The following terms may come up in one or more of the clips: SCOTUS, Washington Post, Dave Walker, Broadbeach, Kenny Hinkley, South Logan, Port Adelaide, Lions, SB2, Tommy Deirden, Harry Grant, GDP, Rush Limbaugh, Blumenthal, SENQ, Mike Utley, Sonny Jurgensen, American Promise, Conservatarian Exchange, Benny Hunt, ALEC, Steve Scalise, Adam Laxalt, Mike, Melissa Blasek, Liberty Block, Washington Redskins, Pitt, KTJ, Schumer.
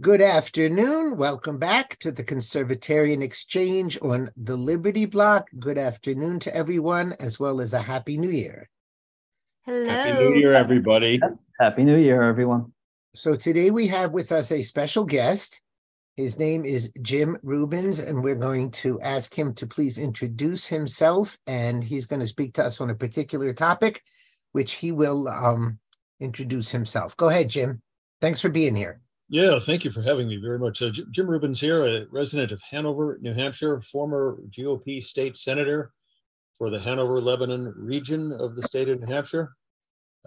Good afternoon. Welcome back to the Conservatarian Exchange on the Liberty Block. Good afternoon to everyone, as well as a Happy New Year. Hello. Happy New Year, everybody. Happy New Year, everyone. So today we have with us a special guest. His name is Jim Rubens, and we're going to ask him to please introduce himself, and he's going to speak to us on a particular topic, which he will introduce himself. Go ahead, Jim. Thanks for being here. Yeah, thank you for having me very much. Jim Rubens here, a resident of Hanover, New Hampshire, former GOP state senator for the Hanover-Lebanon region of the state of New Hampshire.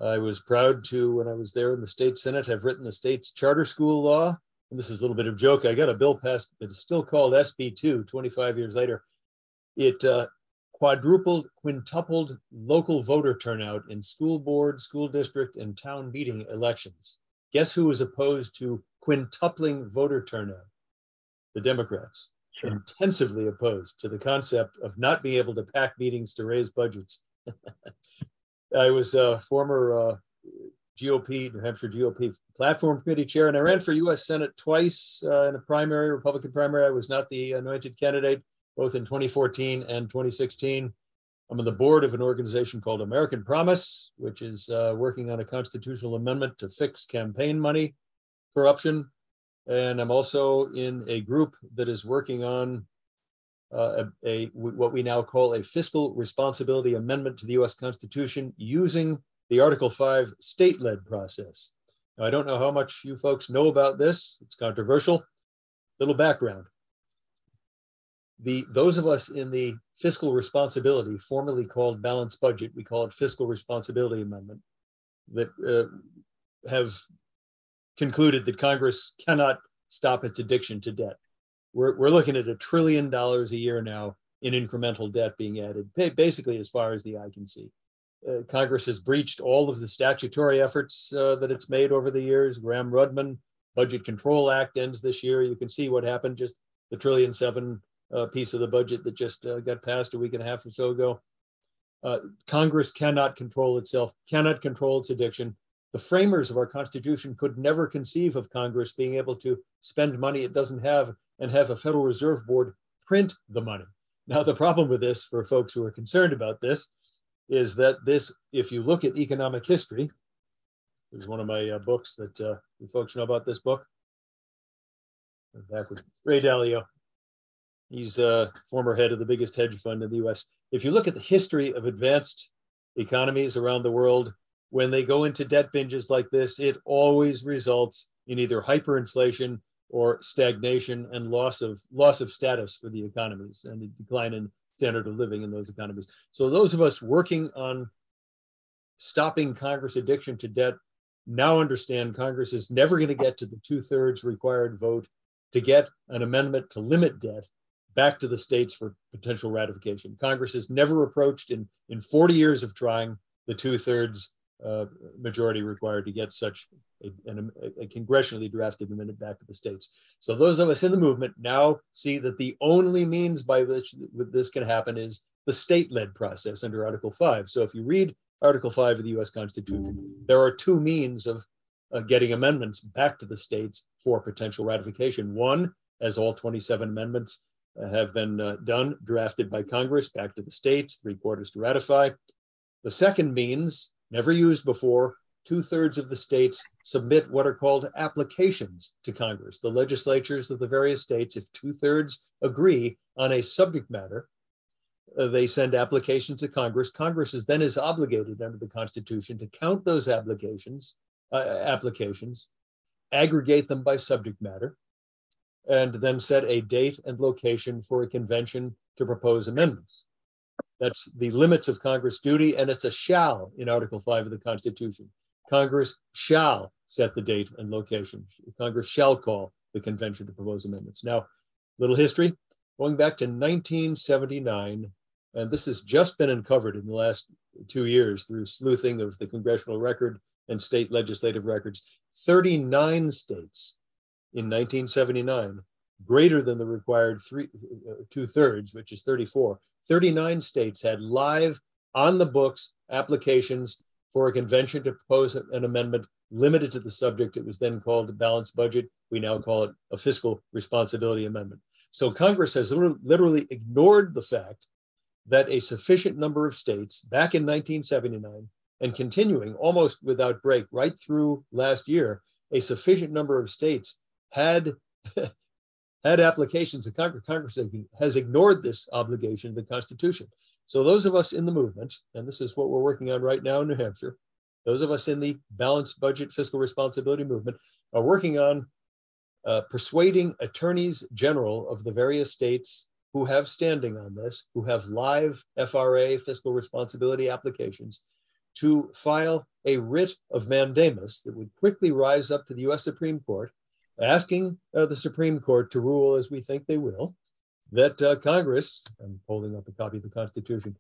I was proud to, when I was there in the state senate, have written the state's charter school law. And this is a little bit of a joke. I got a bill passed that is still called SB2 25 years later. It quintupled local voter turnout in school board, school district, and town meeting elections. Guess who was opposed to quintupling voter turnout? The Democrats, sure. Intensively opposed to the concept of not being able to pack meetings to raise budgets. I was a former GOP, New Hampshire GOP platform committee chair, and I ran for US Senate twice in a primary, Republican primary. I was not the anointed candidate, both in 2014 and 2016. I'm on the board of an organization called American Promise, which is working on a constitutional amendment to fix campaign money corruption. And I'm also in a group that is working on what we now call a fiscal responsibility amendment to the US Constitution using the Article 5 state-led process. Now, I don't know how much you folks know about this. It's controversial. Little background. Those of us in the fiscal responsibility, formerly called balanced budget, we call it fiscal responsibility amendment, that have concluded that Congress cannot stop its addiction to debt. We're looking at $1 trillion a year now in incremental debt being added, basically as far as the eye can see. Congress has breached all of the statutory efforts that it's made over the years. Graham-Rudman Budget Control Act ends this year. You can see what happened, just the $1.7 trillion piece of the budget that just got passed a week and a half or so ago. Congress cannot control itself, cannot control its addiction. The framers of our Constitution could never conceive of Congress being able to spend money it doesn't have and have a Federal Reserve Board print the money. Now, the problem with this, for folks who are concerned about this, is that this, if you look at economic history, there's one of my books that you folks know about this book. Back with Ray Dalio. He's a former head of the biggest hedge fund in the US. If you look at the history of advanced economies around the world, when they go into debt binges like this, it always results in either hyperinflation or stagnation and loss of status for the economies and a decline in standard of living in those economies. So those of us working on stopping Congress' addiction to debt now understand Congress is never going to get to the 2/3 required vote to get an amendment to limit debt back to the states for potential ratification. Congress has never approached in 40 years of trying the 2/3 majority required to get such a congressionally drafted amendment back to the states. So those of us in the movement now see that the only means by which this can happen is the state-led process under Article 5. So if you read Article 5 of the US Constitution, there are two means of getting amendments back to the states for potential ratification. One, as all 27 amendments have been done, drafted by Congress, back to the states, 3/4 to ratify. The second means, never used before, 2/3 of the states submit what are called applications to Congress. The legislatures of the various states, if 2/3 agree on a subject matter, they send applications to Congress. Congress is then obligated under the Constitution to count those applications, aggregate them by subject matter, and then set a date and location for a convention to propose amendments. That's the limits of Congress' duty, and it's a shall in Article 5 of the Constitution. Congress shall set the date and location. Congress shall call the convention to propose amendments. Now, little history, going back to 1979, and this has just been uncovered in the last 2 years through sleuthing of the congressional record and state legislative records, 39 states in 1979, greater than the required 2/3, which is 34, 39 states had live on the books applications for a convention to propose an amendment limited to the subject. It was then called a balanced budget. We now call it a fiscal responsibility amendment. So Congress has literally ignored the fact that a sufficient number of states back in 1979 and continuing almost without break right through last year, a sufficient number of states had had applications to Congress. Congress has ignored this obligation of the Constitution. So those of us in the movement, and this is what we're working on right now in New Hampshire, those of us in the balanced budget fiscal responsibility movement are working on persuading attorneys general of the various states who have standing on this, who have live FRA fiscal responsibility applications, to file a writ of mandamus that would quickly rise up to the US Supreme Court, asking the Supreme Court to rule, as we think they will, that Congress, I'm holding up a copy of the Constitution,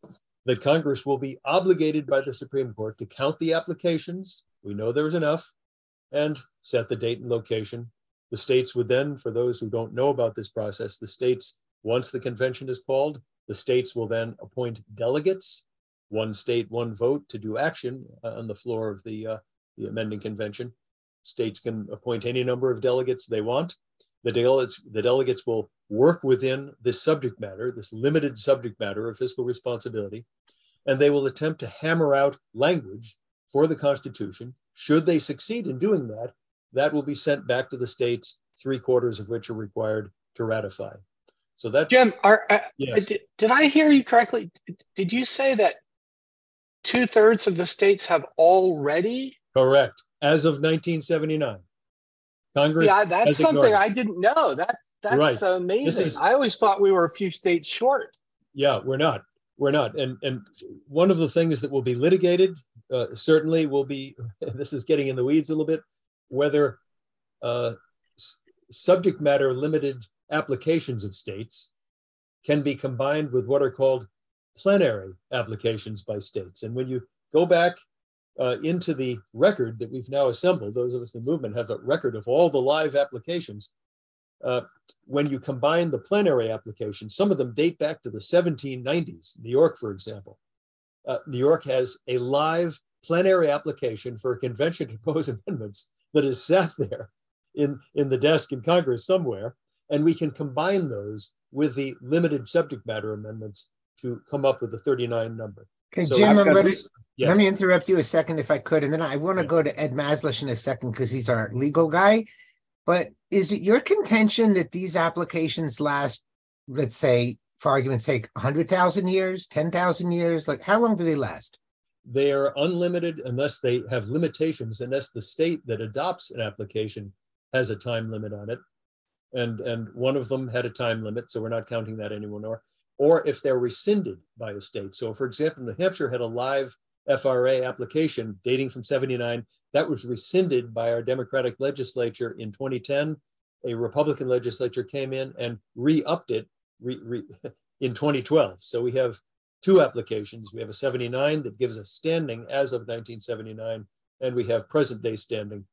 that Congress will be obligated by the Supreme Court to count the applications, we know there's enough, and set the date and location. The states would then, for those who don't know about this process, the states, once the convention is called, the states will then appoint delegates, one state, one vote, to do action on the floor of the amending convention. States can appoint any number of delegates they want. The delegates will work within this subject matter, this limited subject matter of fiscal responsibility, and they will attempt to hammer out language for the Constitution. Should they succeed in doing that, that will be sent back to the states, 3/4 of which are required to ratify. So that, Jim, yes. Did I hear you correctly? Did you say that 2/3 of the states have already? Correct. As of 1979, Congress. Yeah, that's something I didn't know. That's right. Amazing. I always thought we were a few states short. Yeah, we're not. We're not. And one of the things that will be litigated certainly will be, this is getting in the weeds a little bit, whether subject matter limited applications of states can be combined with what are called plenary applications by states. And when you go back into the record that we've now assembled, those of us in the movement have a record of all the live applications. When you combine the plenary applications, some of them date back to the 1790s, New York, for example. New York has a live plenary application for a convention to propose amendments that is sat there in the desk in Congress somewhere. And we can combine those with the limited subject matter amendments to come up with the 39 number. Okay, so Jim, let me interrupt you a second if I could, and then I want to go to Ed Moslisch in a second because he's our legal guy. But is it your contention that these applications last, let's say, for argument's sake, 100,000 years, 10,000 years? Like, how long do they last? They are unlimited unless they have limitations, unless the state that adopts an application has a time limit on it. And one of them had a time limit, so we're not counting that anymore. Or if they're rescinded by a state. So for example, New Hampshire had a live FRA application dating from 79. That was rescinded by our Democratic legislature in 2010. A Republican legislature came in and re-upped it in 2012. So we have two applications. We have a 79 that gives us standing as of 1979, and we have present day standing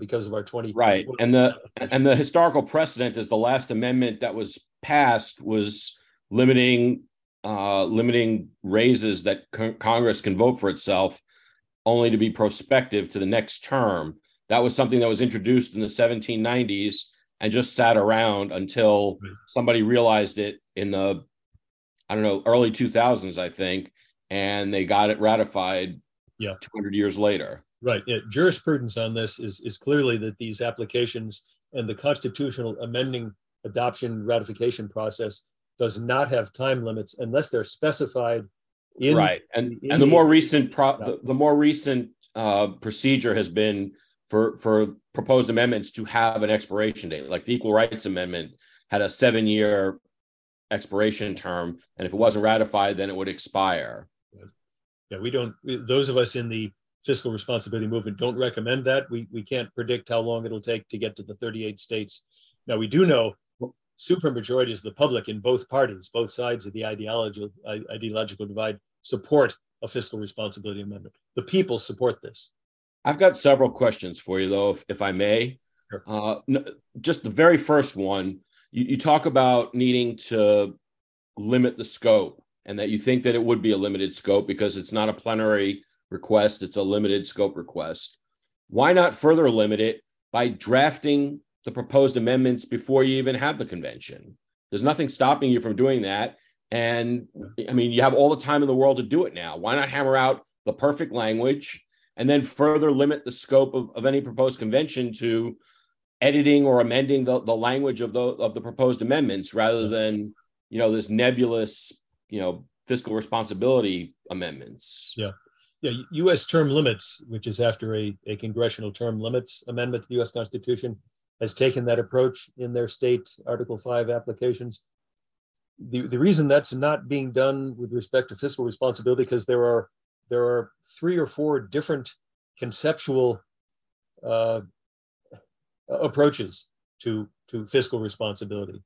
because of our 20. Right, and the historical precedent is the last amendment that was passed was limiting raises that Congress can vote for itself, only to be prospective to the next term. That was something that was introduced in the 1790s and just sat around until somebody realized it in the, I don't know, early 2000s, I think, and they got it ratified 200 years later. Right. Jurisprudence on this is clearly that these applications and the constitutional amending adoption ratification process does not have time limits unless they're specified in right. And the more recent procedure has been for proposed amendments to have an expiration date. Like the Equal Rights Amendment had a 7-year expiration term, and if it wasn't ratified, then it would expire. Yeah, we don't. Those of us in the fiscal responsibility movement don't recommend that. We can't predict how long it'll take to get to the 38 states. Now we do know supermajorities of the public in both parties, both sides of the ideological divide, support a fiscal responsibility amendment. The people support this. I've got several questions for you, though, if I may. Sure. Just the very first one, you talk about needing to limit the scope and that you think that it would be a limited scope because it's not a plenary request, it's a limited scope request. Why not further limit it by drafting the proposed amendments before you even have the convention? There's nothing stopping you from doing that. And I mean, you have all the time in the world to do it now. Why not hammer out the perfect language and then further limit the scope of any proposed convention to editing or amending the language of the proposed amendments rather than, you know, this nebulous, you know, fiscal responsibility amendments? Yeah. Yeah, U.S. term limits, which is after a congressional term limits amendment to the U.S. Constitution, has taken that approach in their state Article 5 applications. The reason that's not being done with respect to fiscal responsibility, because there are three or four different conceptual approaches to fiscal responsibility.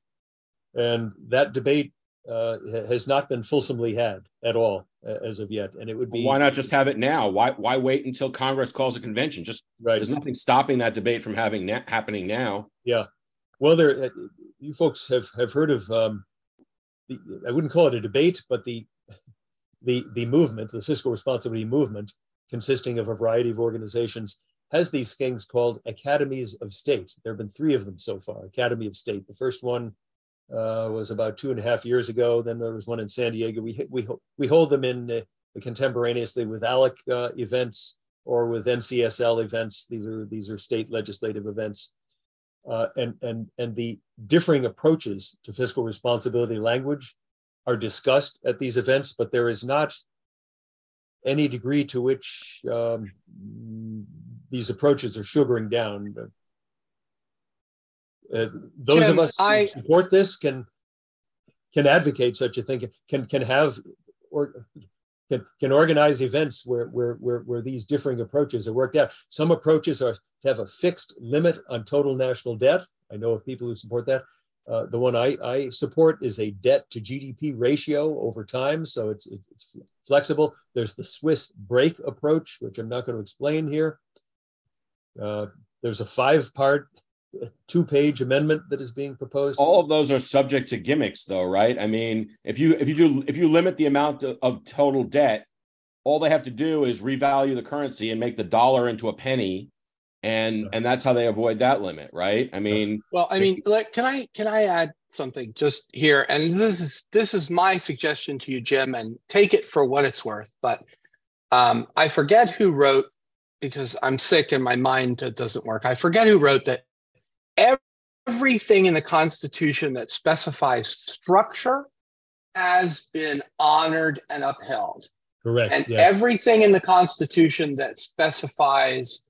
And that debate has not been fulsomely had at all as of yet. And it would be... Why not just have it now? Why wait until Congress calls a convention? Just right. There's nothing stopping that debate from having happening now. Yeah. Well, there you folks have heard of, I wouldn't call it a debate, but the movement, the fiscal responsibility movement, consisting of a variety of organizations, has these things called academies of state. There have been three of them so far, Academy of State. The first one was about 2.5 years ago. Then there was one in San Diego. We hold them in contemporaneously with ALEC events or with NCSL events. These are state legislative events, and the differing approaches to fiscal responsibility language are discussed at these events. But there is not any degree to which these approaches are sugaring down. Those Jim, of us who support this can advocate such a thing, can organize events where these differing approaches are worked out. Some approaches are to have a fixed limit on total national debt. I know of people who support that. The one I support is a debt to GDP ratio over time, so it's flexible. There's the Swiss break approach, which I'm not going to explain here. There's a 5-part. 2-page amendment that is being proposed. All of those are subject to gimmicks, though, right? I mean, if you limit the amount of total debt, all they have to do is revalue the currency and make the dollar into a penny, and that's how they avoid that limit, right? I mean, well, I mean, can I add something just here? And this is my suggestion to you, Jim, and take it for what it's worth. But I forget who wrote, because I'm sick and my mind doesn't work. I forget who wrote that. Everything in the Constitution that specifies structure has been honored and upheld. Correct. And yes. Everything in the Constitution that specifies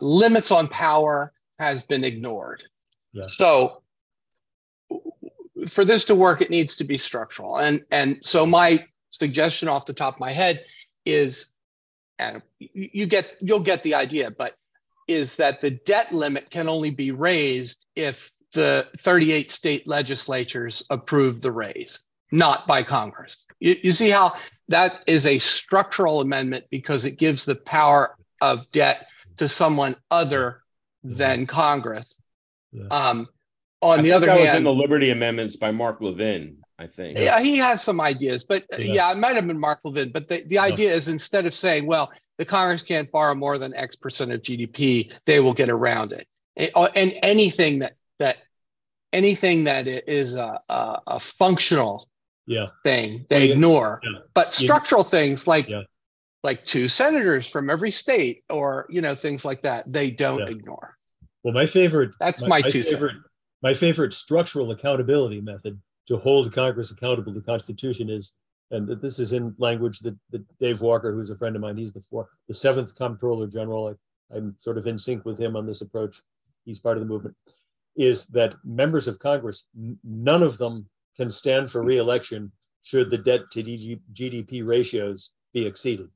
limits on power has been ignored. Yes. So for this to work, it needs to be structural. And so my suggestion off the top of my head is, and you'll get the idea, but is that the debt limit can only be raised if the 38 state legislatures approve the raise, not by Congress. You see how that is a structural amendment, because it gives the power of debt to someone other than Congress. Yeah. On the other hand, that was in the Liberty Amendments by Mark Levin, I think. Yeah, he has some ideas, but yeah it might have been Mark Levin. But the idea is, instead of saying, well, the Congress can't borrow more than X percent of GDP, they will get around it. And anything that is a functional thing, they ignore. Yeah. But structural things like 2 senators from every state, or things like that, they don't ignore. Well, my favorite. That's my 2 cents. My favorite structural accountability method to hold Congress accountable to the Constitution is, and this is in language that Dave Walker, who's a friend of mine, he's the 7th Comptroller General. I'm sort of in sync with him on this approach. He's part of the movement. Is that members of Congress, none of them can stand for re-election should the debt to GDP ratios be exceeded.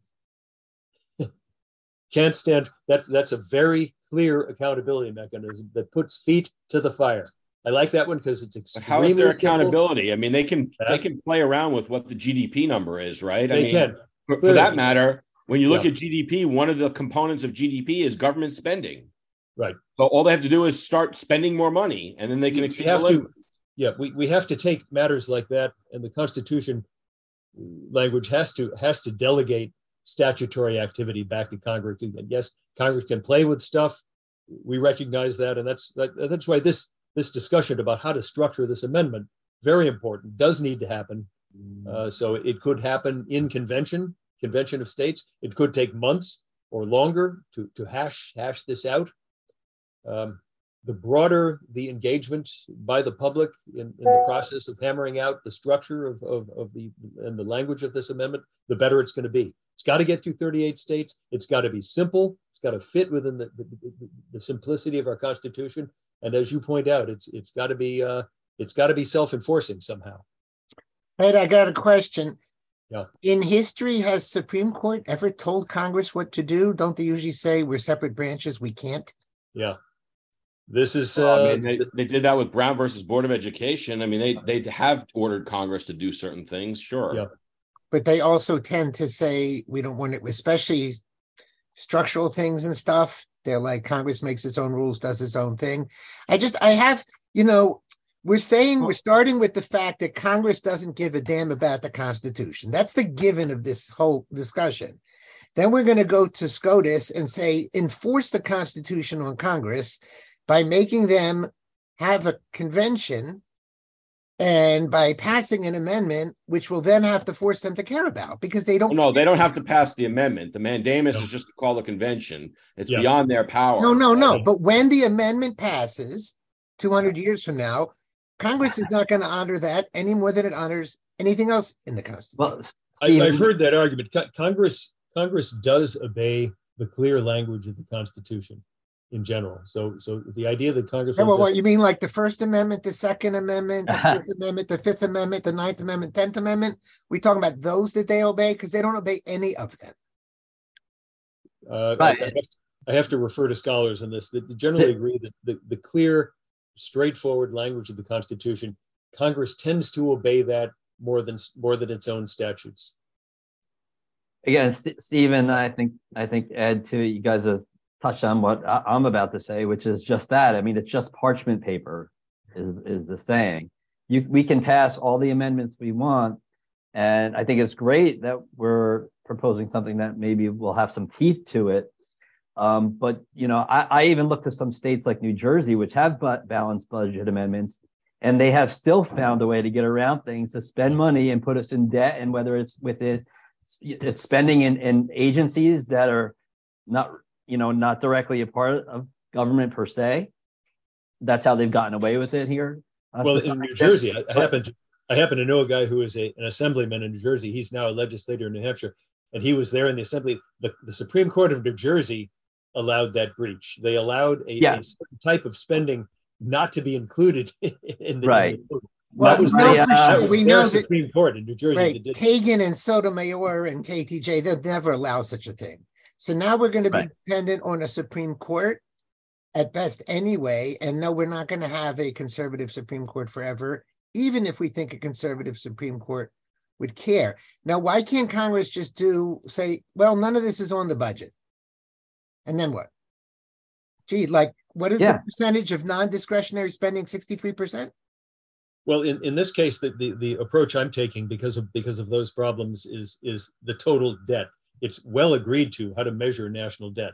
Can't stand. That's a very clear accountability mechanism that puts feet to the fire. I like that one because it's extremely simple. How is there accountability? I mean, they can play around with what the GDP number is, right? They can. For that matter, when you look at GDP, one of the components of GDP is government spending. Right. So all they have to do is start spending more money, and then they can exceed the limit. Yeah, we have to take matters like that, and the Constitution language has to delegate statutory activity back to Congress. And yes, Congress can play with stuff. We recognize that. And that's why this discussion about how to structure this amendment, very important, does need to happen. So it could happen in convention of states. It could take months or longer to hash this out. The broader the engagement by the public in the process of hammering out the structure of the language of this amendment, the better it's going to be. It's got to get through 38 states. It's got to be simple. It's got to fit within the simplicity of our Constitution. And as you point out, it's got to be self-enforcing somehow. Right. I got a question. Yeah. In history, has Supreme Court ever told Congress what to do? Don't they usually say we're separate branches? We can't. Yeah. This is they did that with Brown versus Board of Education. I mean, they have ordered Congress to do certain things, sure. Yeah. But they also tend to say we don't want it, especially structural things and stuff. They're like Congress makes its own rules, does its own thing. We're saying we're starting with the fact that Congress doesn't give a damn about the Constitution. That's the given of this whole discussion. Then we're going to go to SCOTUS and say enforce the Constitution on Congress by making them have a convention and by passing an amendment, which will then have to force them to care about because they don't. No, they don't have to pass the amendment. The mandamus is just to call a convention. It's beyond their power. No. But when the amendment passes 200 years from now, Congress is not going to honor that any more than it honors anything else in the Constitution. Well, I've heard that argument. Congress does obey the clear language of the Constitution. In general, so the idea that Congress. Well, you mean like the First Amendment, the Second Amendment, the Fourth Amendment, the Fifth Amendment, the Ninth Amendment, 10th Amendment? We're talking about those that they obey because they don't obey any of them. I have to refer to scholars on this that generally agree that the clear, straightforward language of the Constitution, Congress tends to obey that more than its own statutes. Again, Stephen, I think Ed too. You guys are. Touch on what I'm about to say, which is just that. I mean, it's just parchment paper is the saying. We can pass all the amendments we want. And I think it's great that we're proposing something that maybe will have some teeth to it. But, I even looked to some states like New Jersey, which have balanced budget amendments, and they have still found a way to get around things, to spend money and put us in debt. And whether it's with it's spending in agencies that are not directly a part of government per se. That's how they've gotten away with it here. Well, in New Jersey, I happen to know a guy who is an assemblyman in New Jersey. He's now a legislator in New Hampshire, and he was there in the assembly. The Supreme Court of New Jersey allowed that breach. They allowed a certain type of spending not to be included in the right. Well, we know that Supreme Court in New Jersey. Right, Kagan and Sotomayor and KTJ, they'll never allow such a thing. So now we're going to be dependent on a Supreme Court at best anyway. And no, we're not going to have a conservative Supreme Court forever, even if we think a conservative Supreme Court would care. Now, why can't Congress just say, well, none of this is on the budget? And then what? Gee, what is the percentage of non-discretionary spending, 63%? Well, in this case, the approach I'm taking because of those problems is the total debt. It's well agreed to how to measure national debt.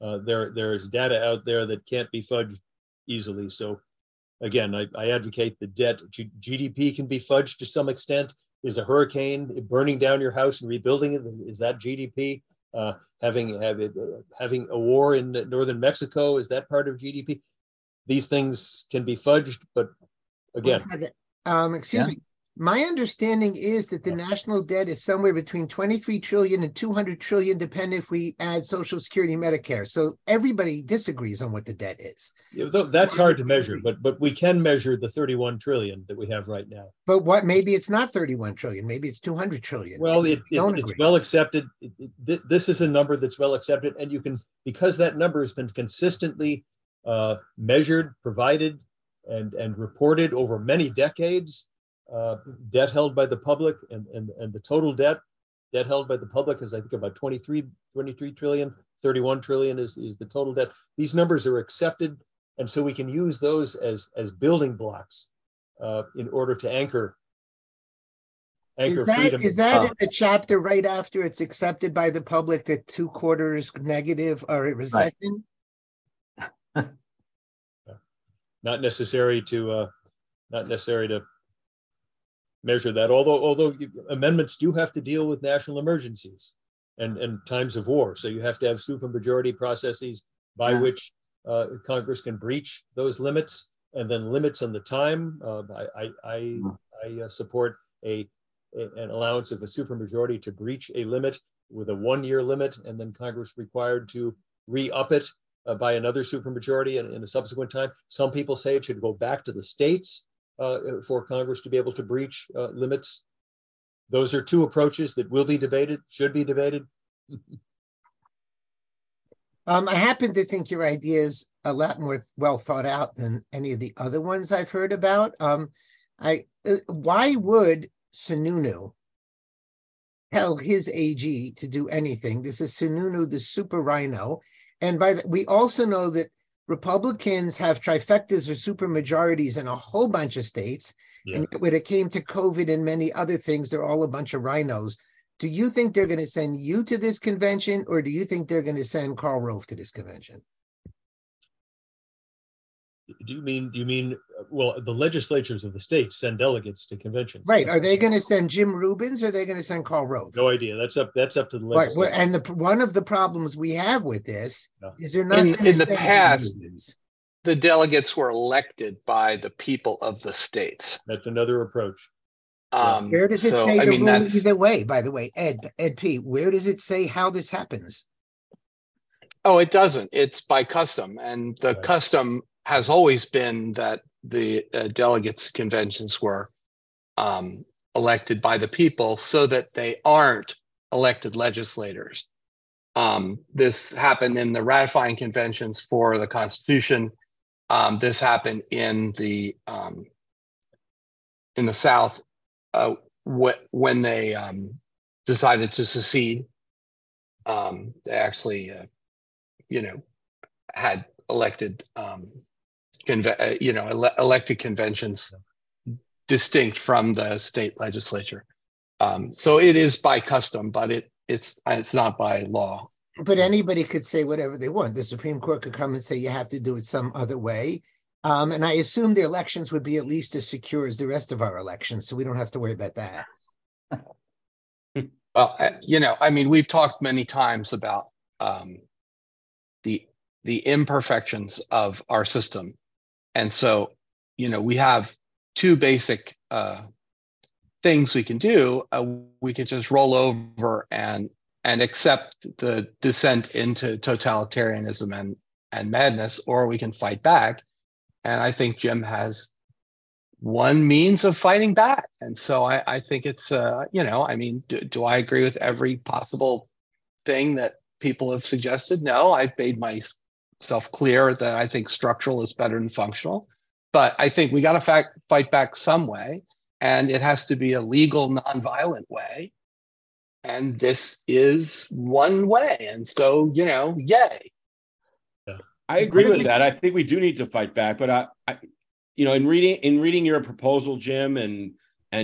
There is data out there that can't be fudged easily. So again, I advocate the debt. GDP can be fudged to some extent. Is a hurricane burning down your house and rebuilding it? Is that GDP? Having a war in northern Mexico, is that part of GDP? These things can be fudged, but again. Excuse me. My understanding is that the national debt is somewhere between 23 trillion and 200 trillion, depending if we add Social Security and Medicare. So everybody disagrees on what the debt is. Yeah, that's hard to measure, but we can measure the 31 trillion that we have right now. But maybe it's not 31 trillion, maybe it's 200 trillion. Well, it's well accepted. This is a number that's well accepted. And you can, because that number has been consistently measured, provided, and reported over many decades, debt held by the public and the total debt held by the public is I think about 23 trillion, 31 trillion is the total debt. These numbers are accepted. And so we can use those as building blocks in order to anchor Is that in the chapter right after it's accepted by the public that 2 quarters negative are a recession? Right. Not necessary to measure that. Although amendments do have to deal with national emergencies and times of war, so you have to have supermajority processes by which Congress can breach those limits, and then limits on the time. I support an allowance of a supermajority to breach a limit with a 1-year limit, and then Congress required to re-up it by another supermajority in a subsequent time. Some people say it should go back to the states for Congress to be able to breach limits. Those are two approaches that will be debated, should be debated. I happen to think your idea is a lot more well thought out than any of the other ones I've heard about. Why would Sununu tell his AG to do anything? This is Sununu, the super rhino. And we also know that Republicans have trifectas or supermajorities in a whole bunch of states. Yeah. And when it came to COVID and many other things, they're all a bunch of rhinos. Do you think they're going to send you to this convention, or do you think they're going to send Karl Rove to this convention? Do you mean? Well, the legislatures of the states send delegates to conventions, right? Are they going to send Jim Rubens, or are they going to send Karl Rove? No idea. That's up to the legislature. Right. Well, and one of the problems we have with this is they're not in the past. The delegates were elected by the people of the states. That's another approach. Where does it say the rule either way? By the way, Ed P., where does it say how this happens? Oh, it doesn't. It's by custom, and the custom has always been that the delegates conventions were elected by the people so that they aren't elected legislators. This happened in the ratifying conventions for the Constitution. This happened in the South when they decided to secede. They actually, had elected elected conventions distinct from the state legislature. So it is by custom, but it's not by law. But anybody could say whatever they want. The Supreme Court could come and say you have to do it some other way. And I assume the elections would be at least as secure as the rest of our elections, so we don't have to worry about that. Well, we've talked many times about the imperfections of our system. And so, we have two basic things we can do. We can just roll over and accept the descent into totalitarianism and madness, or we can fight back. And I think Jim has one means of fighting back. And so I think it's, do I agree with every possible thing that people have suggested? No, I've made myself clear that I think structural is better than functional, but I think we got to fight back some way, and it has to be a legal, nonviolent way. And this is one way. And so, yay. Yeah. I agree with that. I think we do need to fight back, but I in reading your proposal, Jim, and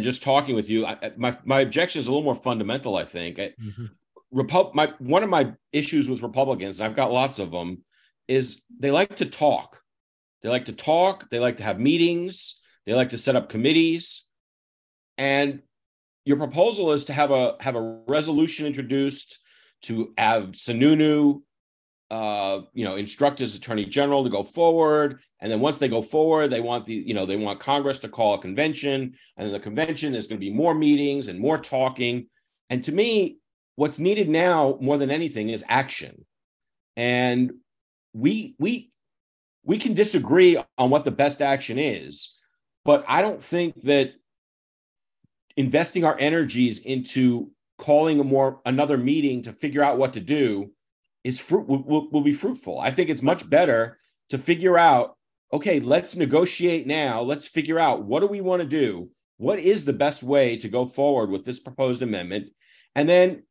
just talking with you, my objection is a little more fundamental, I think. One of my issues with Republicans, I've got lots of them, is they like to talk. They like to have meetings. They like to set up committees. And your proposal is to have a resolution introduced to have Sununu, instruct his attorney general to go forward. And then once they go forward, they want they want Congress to call a convention. And then the convention is going to be more meetings and more talking. And to me, what's needed now more than anything is action. And we can disagree on what the best action is, but I don't think that investing our energies into calling another meeting to figure out what to do will be fruitful. I think it's much better to figure out, okay, let's negotiate now. Let's figure out, what do we want to do? What is the best way to go forward with this proposed amendment? And then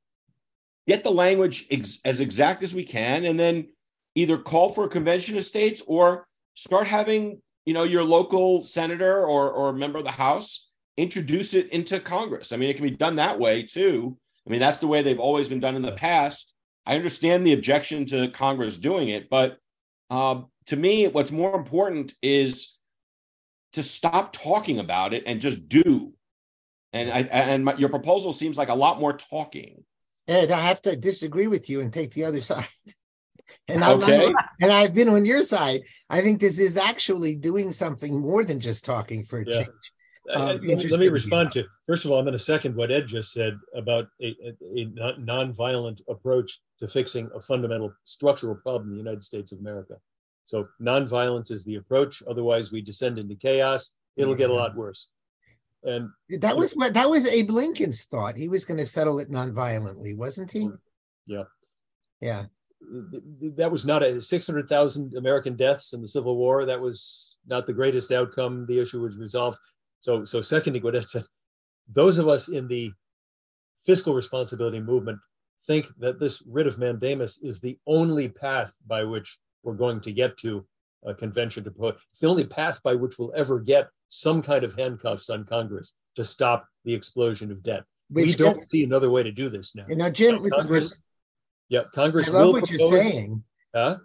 get the language as exact as we can, and then either call for a convention of states or start having, your local senator or member of the House introduce it into Congress. I mean, it can be done that way too. I mean, that's the way they've always been done in the past. I understand the objection to Congress doing it, but to me, what's more important is to stop talking about it and just do. And your proposal seems like a lot more talking. Ed, I have to disagree with you and take the other side. And I've been on your side. I think this is actually doing something more than just talking for a change. Let me respond to, first of all, I'm going to second what Ed just said about a nonviolent approach to fixing a fundamental structural problem in the United States of America. So nonviolence is the approach. Otherwise, we descend into chaos. It'll get a lot worse. And that was Abe Lincoln's thought. He was going to settle it nonviolently, wasn't he? Yeah. Yeah. That was not 600,000 American deaths in the Civil War. That was not the greatest outcome. The issue was resolved. So seconding what Ed said, those of us in the fiscal responsibility movement think that this writ of mandamus is the only path by which we're going to get to a convention to put. It's the only path by which we'll ever get some kind of handcuffs on Congress to stop the explosion of debt. We don't see another way to do this now. Now, Jim, Congress. I love what you're saying. Huh?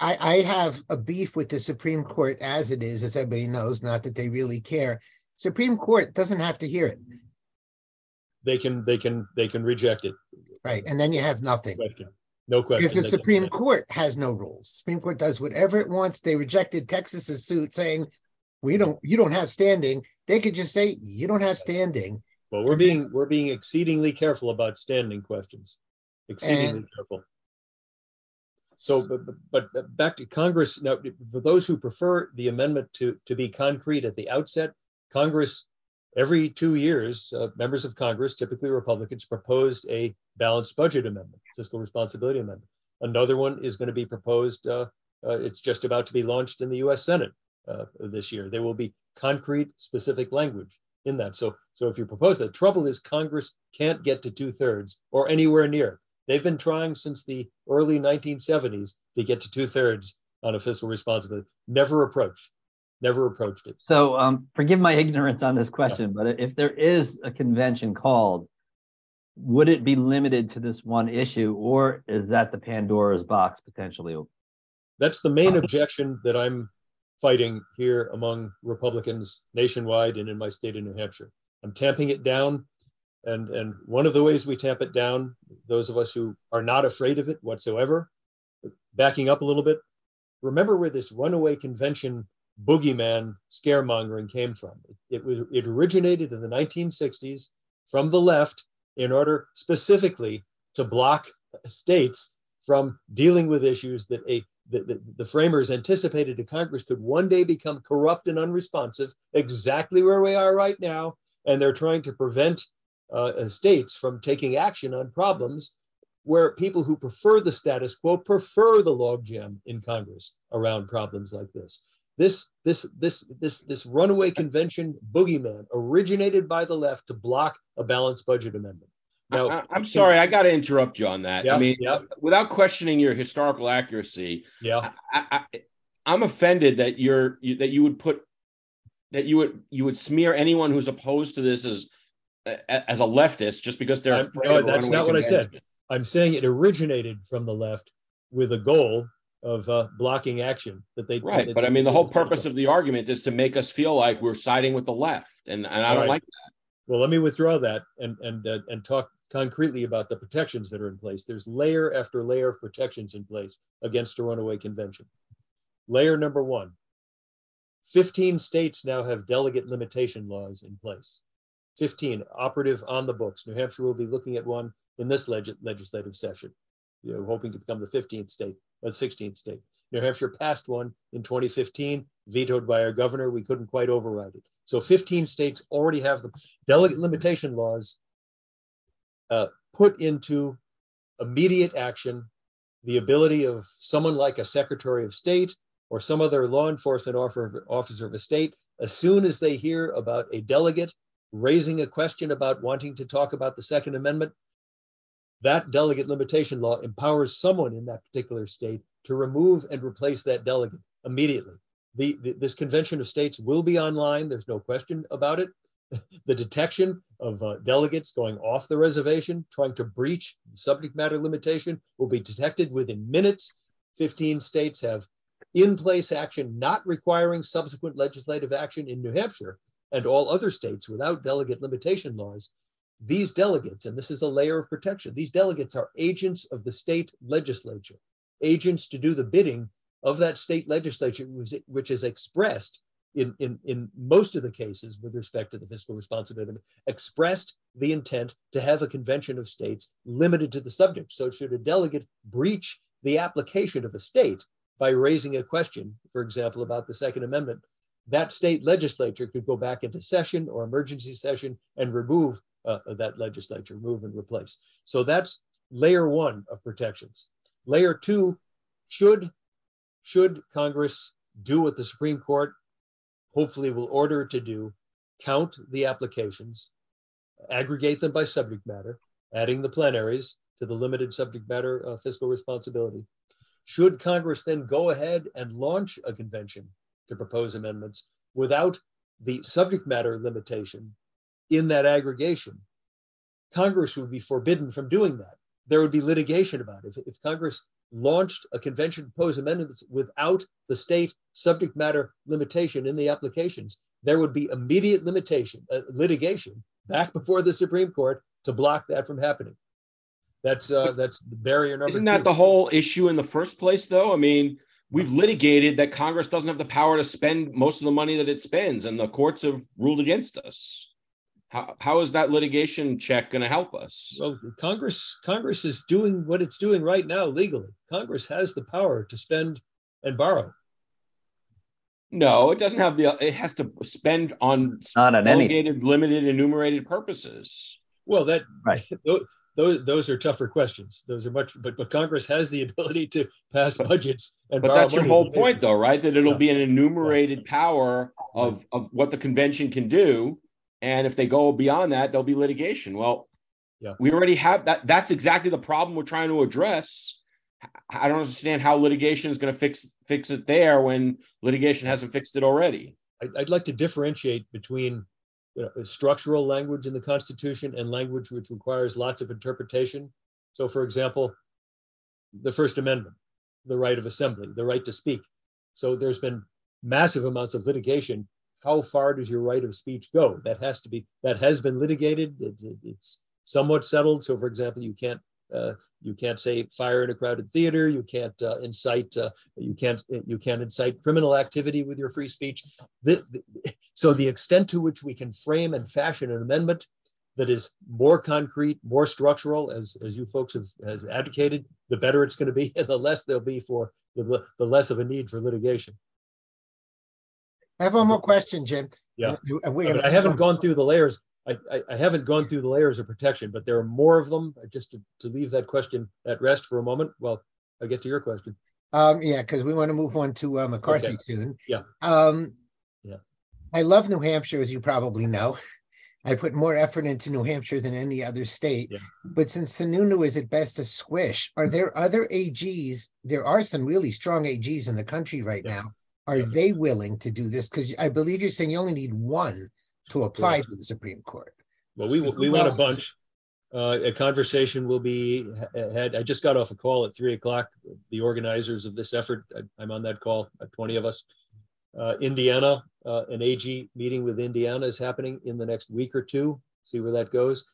I have a beef with the Supreme Court as it is, as everybody knows. Not that they really care. Supreme Court doesn't have to hear it. They can reject it. Right, and then you have nothing. No question. Because the Supreme Court has no rules. Supreme Court does whatever it wants. They rejected Texas's suit, saying you don't have standing. They could just say you don't have standing. Well, we're being exceedingly careful about standing questions. Exceedingly careful. So, but back to Congress. Now, for those who prefer the amendment to be concrete at the outset, Congress, every 2 years, members of Congress, typically Republicans, proposed a balanced budget amendment, fiscal responsibility amendment. Another one is going to be proposed. It's just about to be launched in the U.S. Senate this year. There will be concrete, specific language in that. So if you propose that, trouble is Congress can't get to 2/3 or anywhere near. They've been trying since the early 1970s to get to 2/3 on a fiscal responsibility. Never approached it. So forgive my ignorance on this question, but if there is a convention called, would it be limited to this one issue, or is that the Pandora's box potentially open? That's the main objection that I'm fighting here among Republicans nationwide and in my state of New Hampshire. I'm tamping it down. And one of the ways we tamp it down, those of us who are not afraid of it whatsoever, backing up a little bit, remember where this runaway convention boogeyman scaremongering came from. It originated in the 1960s from the left in order specifically to block states from dealing with issues that the framers anticipated the Congress could one day become corrupt and unresponsive, exactly where we are right now. And they're trying to prevent states from taking action on problems where people who prefer the status quo prefer the logjam in Congress around problems like this. This runaway convention boogeyman originated by the left to block a balanced budget amendment. Now, I'm sorry, I got to interrupt you on that. Yeah, I mean, without questioning your historical accuracy, I'm offended that you would smear anyone who's opposed to this as a leftist just because they're afraid. No, that's not what I said. I'm saying it originated from the left with a goal of blocking action that they right. But I mean, the whole purpose of the argument is to make us feel like we're siding with the left, and I don't like that. Well, let me withdraw that and talk concretely about the protections that are in place. There's layer after layer of protections in place against a runaway convention. Layer number one: 15 states now have delegate limitation laws in place. 15 operative on the books. New Hampshire will be looking at one in this legislative session, hoping to become the 15th state, the 16th state. New Hampshire passed one in 2015, vetoed by our governor. We couldn't quite override it. So 15 states already have the delegate limitation laws put into immediate action, the ability of someone like a secretary of state or some other law enforcement officer of a state, as soon as they hear about a delegate raising a question about wanting to talk about the Second Amendment, that delegate limitation law empowers someone in that particular state to remove and replace that delegate immediately. This convention of states will be online. There's no question about it. The detection of delegates going off the reservation, trying to breach the subject matter limitation, will be detected within minutes. 15 states have in-place action not requiring subsequent legislative action in New Hampshire and all other states without delegate limitation laws. These delegates, and this is a layer of protection, these delegates are agents of the state legislature, agents to do the bidding of that state legislature, which is expressed in most of the cases with respect to the fiscal responsibility, expressed the intent to have a convention of states limited to the subject. So should a delegate breach the application of a state by raising a question, for example, about the Second Amendment, that state legislature could go back into session or emergency session and remove that legislature, remove and replace. So that's layer one of protections. Layer two, should Congress do what the Supreme Court hopefully will order it to do, count the applications, aggregate them by subject matter, adding the plenaries to the limited subject matter fiscal responsibility. Should Congress then go ahead and launch a convention to propose amendments without the subject matter limitation in that aggregation, Congress would be forbidden from doing that. There would be litigation about it. If Congress launched a convention to propose amendments without the state subject matter limitation in the applications, there would be immediate litigation back before the Supreme Court to block that from happening. That's barrier number two. Isn't that the whole issue in the first place, though? I mean, we've litigated that Congress doesn't have the power to spend most of the money that it spends, and the courts have ruled against us. How is that litigation check going to help us? Well, Congress is doing what it's doing right now legally. Congress has the power to spend and borrow. No, it doesn't have the. It has to spend on delegated, limited, enumerated purposes. Well, that right. Those are tougher questions. Those are much, but Congress has the ability to pass budgets and borrow money. But that's your whole point, though, right? That it'll be an enumerated power of what the convention can do. And if they go beyond that, there'll be litigation. Well, we already have that. That's exactly the problem we're trying to address. I don't understand how litigation is going to fix it there when litigation hasn't fixed it already. I'd like to differentiate between structural language in the Constitution and language which requires lots of interpretation. So, for example, the First Amendment, the right of assembly, the right to speak. So there's been massive amounts of litigation. How far does your right of speech go? That has been litigated. It's somewhat settled. So, for example, you can't say fire in a crowded theater. You can't incite. You can't incite criminal activity with your free speech. So, the extent to which we can frame and fashion an amendment that is more concrete, more structural, as you folks have advocated, the better it's going to be, and the less there'll be for the less of a need for litigation. I have one more question, Jim. Yeah, I haven't gone through the layers. I haven't gone through the layers of protection, but there are more of them. Just to leave that question at rest for a moment. Well, I get to your question. Yeah, because we want to move on to McCarthy soon. Yeah. I love New Hampshire, as you probably know. I put more effort into New Hampshire than any other state. Yeah. But since Sununu is at best a squish, are there other AGs? There are some really strong AGs in the country right now. Are they willing to do this? Because I believe you're saying you only need one to apply to the Supreme Court. Well, we want a bunch. A conversation will be had. I just got off a call at 3 o'clock. The organizers of this effort, I'm on that call, 20 of us. Indiana, an AG meeting with Indiana is happening in the next week or two. See where that goes.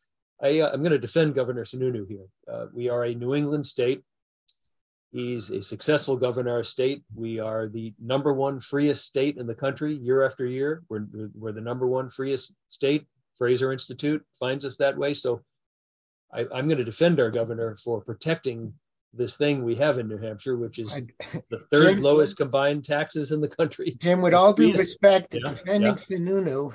I'm going to defend Governor Sununu here. We are a New England state. He's a successful governor of state. We are the number one freest state in the country year after year. We're the number one freest state. Fraser Institute finds us that way. So I'm going to defend our governor for protecting this thing we have in New Hampshire, which is the third lowest combined taxes in the country. Jim, with all due respect, defending Sununu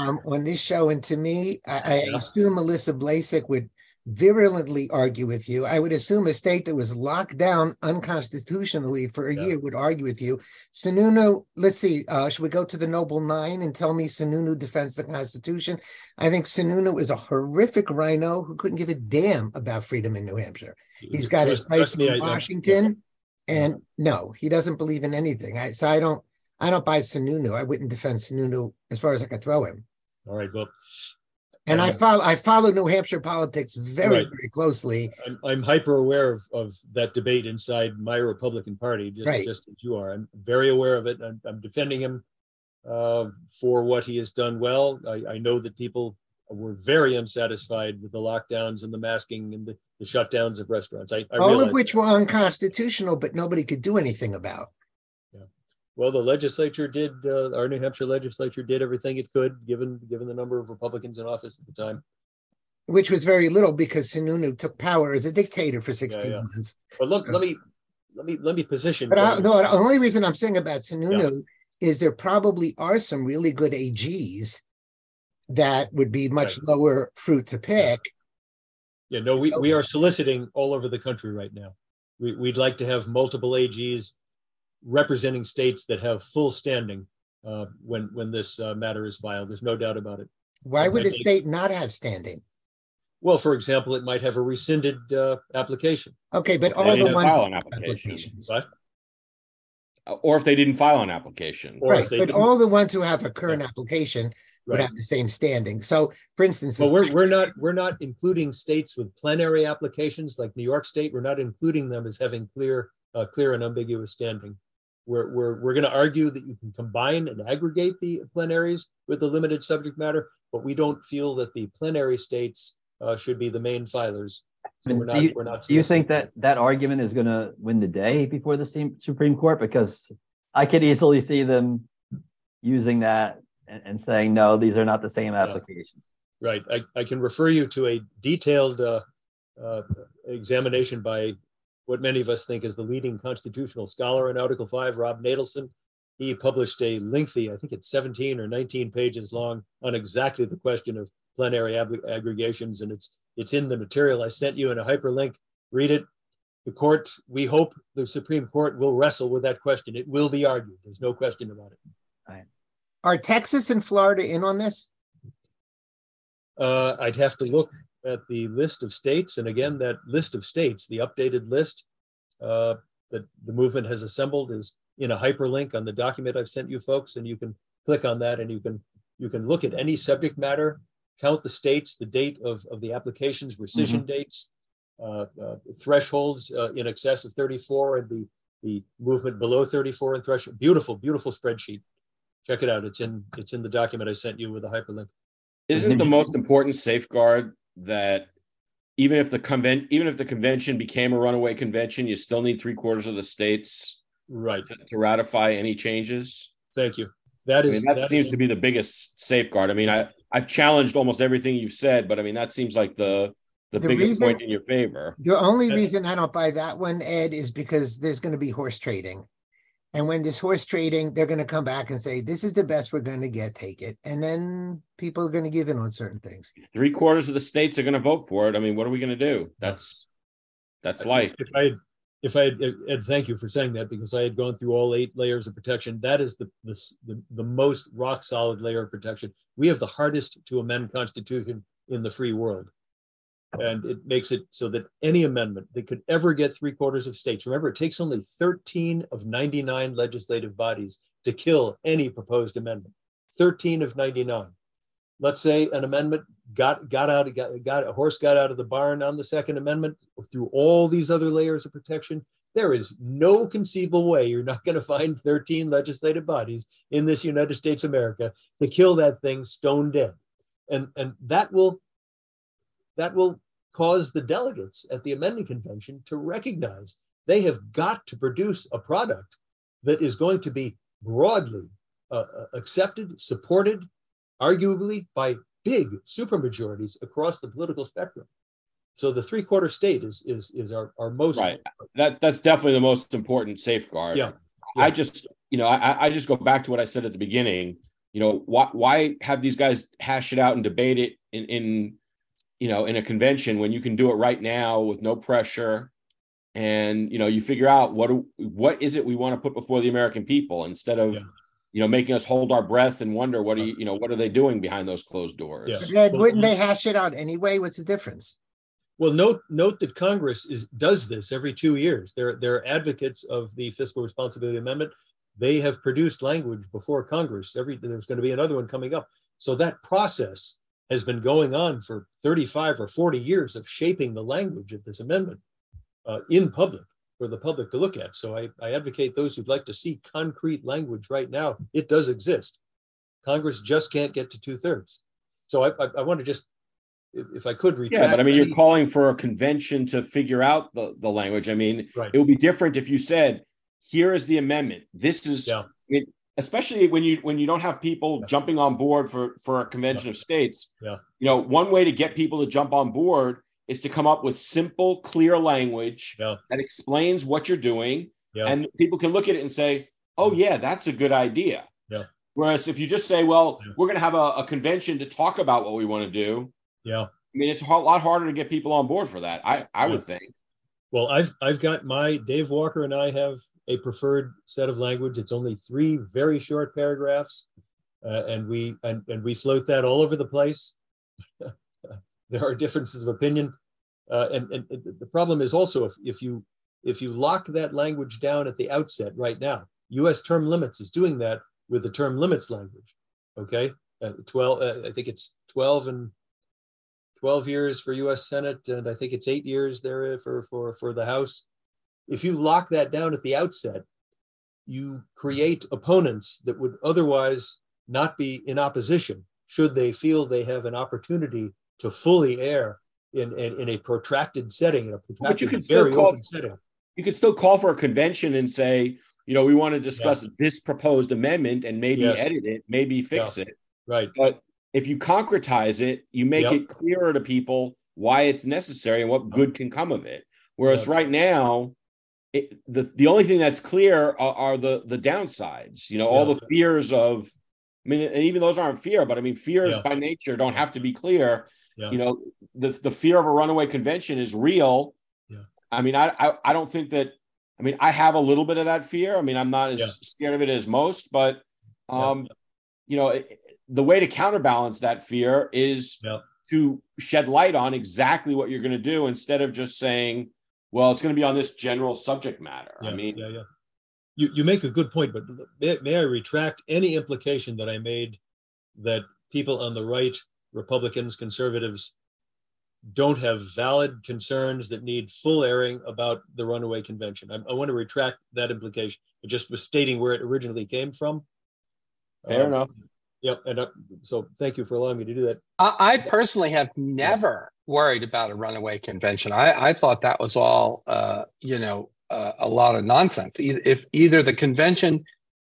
on this show, and to me, I assume Melissa Blasek would virulently argue with you. I would assume a state that was locked down unconstitutionally for a year would argue with you. Sununu, let's see, should we go to the Noble Nine and tell me Sununu defends the Constitution? I think Sununu is a horrific rhino who couldn't give a damn about freedom in New Hampshire. He's got his sights in Washington, and no, he doesn't believe in anything. I, so I don't. I don't buy Sununu. I wouldn't defend Sununu as far as I could throw him. All right, well. And I follow New Hampshire politics very closely. I'm hyper aware of that debate inside my Republican Party, just as you are. I'm very aware of it. I'm defending him for what he has done well. I know that people were very unsatisfied with the lockdowns and the masking and the shutdowns of restaurants. All of which were unconstitutional, but nobody could do anything about. Well, the legislature did, our New Hampshire legislature did everything it could, given the number of Republicans in office at the time. Which was very little because Sununu took power as a dictator for 16 months. But look, let me position. But the only reason I'm saying about Sununu is there probably are some really good AGs that would be much lower fruit to pick. Yeah, no, we are soliciting all over the country right now. We'd like to have multiple AGs representing states that have full standing when this matter is filed. There's no doubt about it. Why would a state not have standing? Well, for example, it might have a rescinded application. Okay, but all the ones file an applications. What? Or if they didn't file an application. Right, but all the ones who have a current application would have the same standing. So, for instance, well, we're not including states with plenary applications like New York State. We're not including them as having clear and ambiguous standing. We're going to argue that you can combine and aggregate the plenaries with the limited subject matter, but we don't feel that the plenary states should be the main filers. So do you think that argument is going to win the day before the Supreme Court? Because I could easily see them using that and saying, no, these are not the same applications. Right. I can refer you to a detailed examination by what many of us think is the leading constitutional scholar in Article 5, Rob Nadelson. He published a lengthy, I think it's 17 or 19 pages long, on exactly the question of plenary aggregations, and it's in the material I sent you in a hyperlink. Read it. The court, we hope the Supreme Court will wrestle with that question. It will be argued. There's no question about it. All right. Are Texas and Florida in on this? I'd have to look at the list of states, and again, that list of states, the updated list that the movement has assembled, is in a hyperlink on the document I've sent you folks, and you can click on that, and you can look at any subject matter, count the states, the date of the applications, rescission dates, thresholds in excess of 34, and the movement below 34 and threshold. Beautiful, beautiful spreadsheet. Check it out. It's in the document I sent you with a hyperlink. Isn't the most important safeguard that even if the convention became a runaway convention, you still need 3/4 of the states to ratify any changes? Thank you. That seems to be the biggest safeguard. I mean, I've challenged almost everything you've said, but I mean, that seems like the biggest point in your favor. The only reason I don't buy that one, Ed, is because there's going to be horse trading. And when there's horse trading, they're going to come back and say, this is the best we're going to get, take it. And then people are going to give in on certain things. 3/4 of the states are going to vote for it. I mean, what are we going to do? That's life. Ed, thank you for saying that, because I had gone through all 8 layers of protection. That is the most rock solid layer of protection. We have the hardest to amend Constitution in the free world. And it makes it so that any amendment that could ever get 3/4 of states, remember, it takes only 13 of 99 legislative bodies to kill any proposed amendment. 13 of 99. Let's say an amendment got a horse got out of the barn on the second amendment through all these other layers of protection. There is no conceivable way you're not going to find 13 legislative bodies in this United States of America to kill that thing stone dead. And that will cause the delegates at the amending convention to recognize they have got to produce a product that is going to be broadly accepted, supported, arguably by big supermajorities across the political spectrum. So the 3/4 state is our most important. That's definitely the most important safeguard. Yeah. I just go back to what I said at the beginning. You know, why have these guys hash it out and debate it in a convention when you can do it right now with no pressure, and you figure out what is it we want to put before the American people instead of making us hold our breath and wonder what are they doing behind those closed doors? Yeah. Wouldn't they hash it out anyway? What's the difference? Well, note that Congress does this every 2 years. They're advocates of the fiscal responsibility amendment. They have produced language before Congress. There's going to be another one coming up. So that process has been going on for 35 or 40 years of shaping the language of this amendment in public for the public to look at. So I advocate those who'd like to see concrete language right now. It does exist. Congress just can't get to 2/3. So I want to just, if I could retract. Yeah, but I mean, you're calling for a convention to figure out the language. I mean, right. It would be different if you said, here is the amendment. This is, especially when you don't have people jumping on board for a convention of states. Yeah. You know, one way to get people to jump on board is to come up with simple, clear language that explains what you're doing. Yeah. And people can look at it and say, oh, yeah, that's a good idea. Yeah. Whereas if you just say, well, we're going to have a convention to talk about what we want to do. Yeah. I mean, it's a lot harder to get people on board for that, I would think. Well, I've got Dave Walker and I have a preferred set of language. It's only 3 very short paragraphs, and we float that all over the place. There are differences of opinion, and the problem is also if you lock that language down at the outset right now. U.S. term limits is doing that with the term limits language. Okay, 12. I think it's 12 and. 12 years for U.S. Senate, and I think it's 8 years there for the House. If you lock that down at the outset, you create opponents that would otherwise not be in opposition should they feel they have an opportunity to fully air in a protracted setting, in a protracted, very open setting. You could still call for a convention and say, you know, we want to discuss this proposed amendment and maybe edit it, maybe fix it. Right. But if you concretize it, you make it clearer to people why it's necessary and what good can come of it. Whereas right now, the only thing that's clear are the downsides, you know, all the fears of, I mean, and even those aren't fear, but I mean, fears by nature don't have to be clear. Yeah. You know, the fear of a runaway convention is real. Yeah. I mean, I don't think that, I mean, I have a little bit of that fear. I mean, I'm not as scared of it as most, but, you know, the way to counterbalance that fear is to shed light on exactly what you're going to do instead of just saying, well, it's going to be on this general subject matter. Yeah, I mean, You make a good point, but may I retract any implication that I made that people on the right, Republicans, conservatives, don't have valid concerns that need full airing about the runaway convention. I want to retract that implication. It just was stating where it originally came from. Fair enough. Yep, and so thank you for allowing me to do that. I personally have never worried about a runaway convention. I thought that was all, a lot of nonsense. If either the convention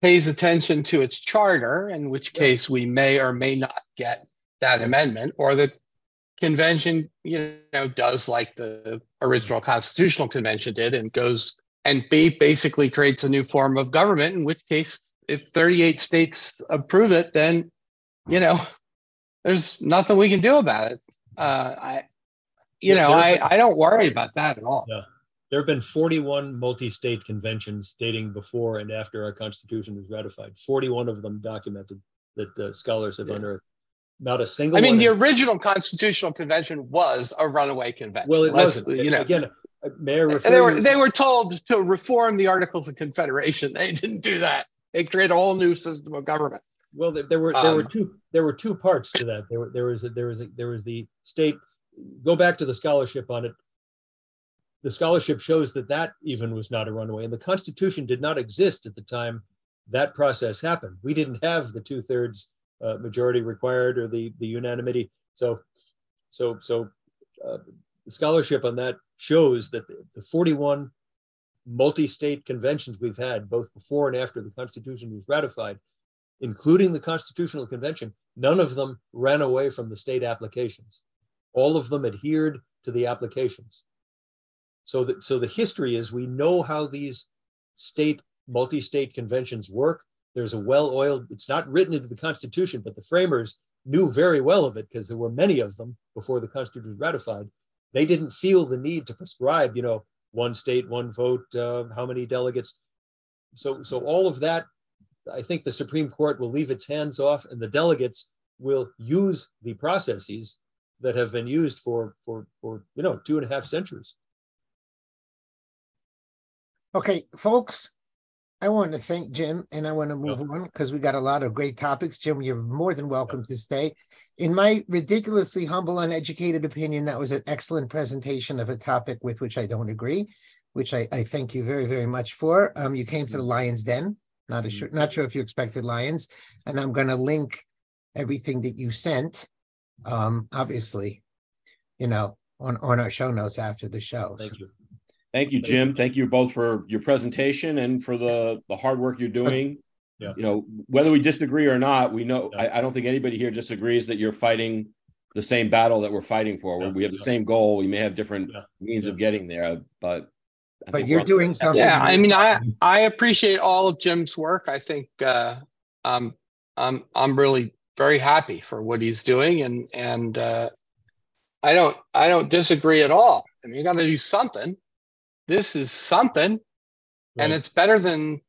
pays attention to its charter, in which case we may or may not get that amendment, or the convention, does like the original Constitutional Convention did and goes and basically creates a new form of government, in which case, if 38 states approve it, then, there's nothing we can do about it. I don't worry about that at all. Yeah. There have been 41 multi-state conventions dating before and after our Constitution was ratified. 41 of them documented that scholars have unearthed. Not a single one. I mean, the original Constitutional Convention was a runaway convention. Well, it was, again, Mayor. They were told to reform the Articles of Confederation. They didn't do that. They create a whole new system of government. Well, there were two parts to that. There was the state. Go back to the scholarship on it. The scholarship shows that even was not a runaway, and the Constitution did not exist at the time that process happened. We didn't have the 2/3 majority required or the unanimity. So the scholarship on that shows that the 41. Multi-state conventions we've had both before and after the Constitution was ratified, including the Constitutional Convention, none of them ran away from the state applications. All of them adhered to the applications. So the history is we know how these state, multi-state conventions work. There's a well-oiled, it's not written into the Constitution, but the framers knew very well of it because there were many of them before the Constitution was ratified. They didn't feel the need to prescribe, one state, one vote, how many delegates. So all of that, I think the Supreme Court will leave its hands off and the delegates will use the processes that have been used for 2.5 centuries. Okay, folks, I want to thank Jim, and I want to move on because we got a lot of great topics. Jim, you're more than welcome to stay. In my ridiculously humble, uneducated opinion, that was an excellent presentation of a topic with which I don't agree, which I thank you very, very much for. You came to the Lions Den. Not sure if you expected Lions, and I'm going to link everything that you sent, obviously, you know, on our show notes after the show. Thank you. Thank you, Jim. Thank you both for your presentation and for the hard work you're doing. Yeah. You know, whether we disagree or not, we know, I don't think anybody here disagrees that you're fighting the same battle that we're fighting for. Yeah. We have the same goal. We may have different means of getting there, but you're doing something. Yeah. I mean, I appreciate all of Jim's work. I think I'm really very happy for what he's doing, and I don't disagree at all. I mean, you got to do something. This is something, and it's better than,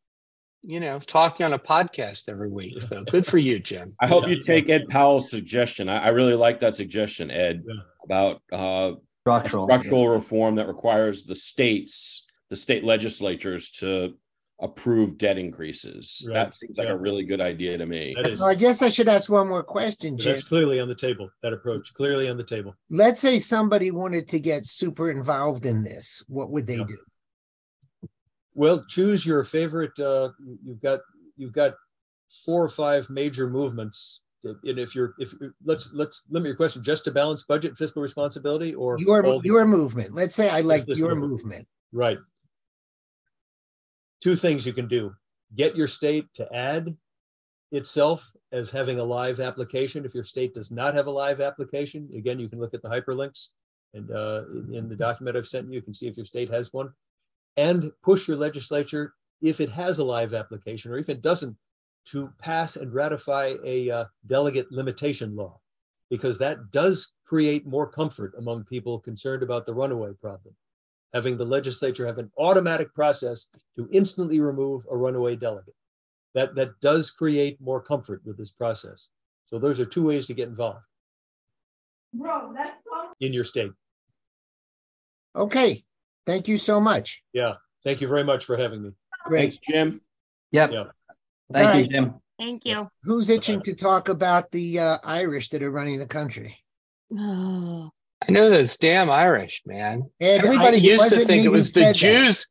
you know, talking on a podcast every week. So good for you, Jim. I hope you take Ed Powell's suggestion. I really like that suggestion, Ed, about structural reform that requires the state legislatures to approve debt increases. Right. That seems like a really good idea to me. I guess I should ask one more question, Jim. That's clearly on the table, that approach, clearly on the table. Let's say somebody wanted to get super involved in this. What would they do? Well, choose your favorite. You've got 4 or 5 major movements. And let's limit your question just to balance budget, fiscal responsibility, or your movement. Let's say I like your movement. Right. 2 things you can do: get your state to add itself as having a live application. If your state does not have a live application, again, you can look at the hyperlinks, and in the document I've sent you can see if your state has one. And push your legislature, if it has a live application, or if it doesn't, to pass and ratify a delegate limitation law, because that does create more comfort among people concerned about the runaway problem. Having the legislature have an automatic process to instantly remove a runaway delegate. That does create more comfort with this process. So those are 2 ways to get involved. Bro, that's in your state. Okay, thank you so much. Yeah, thank you very much for having me. Great. Thanks, Jim. Yep. Thank you, Jim. Thank you. Who's itching to talk about the Irish that are running the country? Oh. I know those damn Irish, man. And everybody used to think it was the Jews.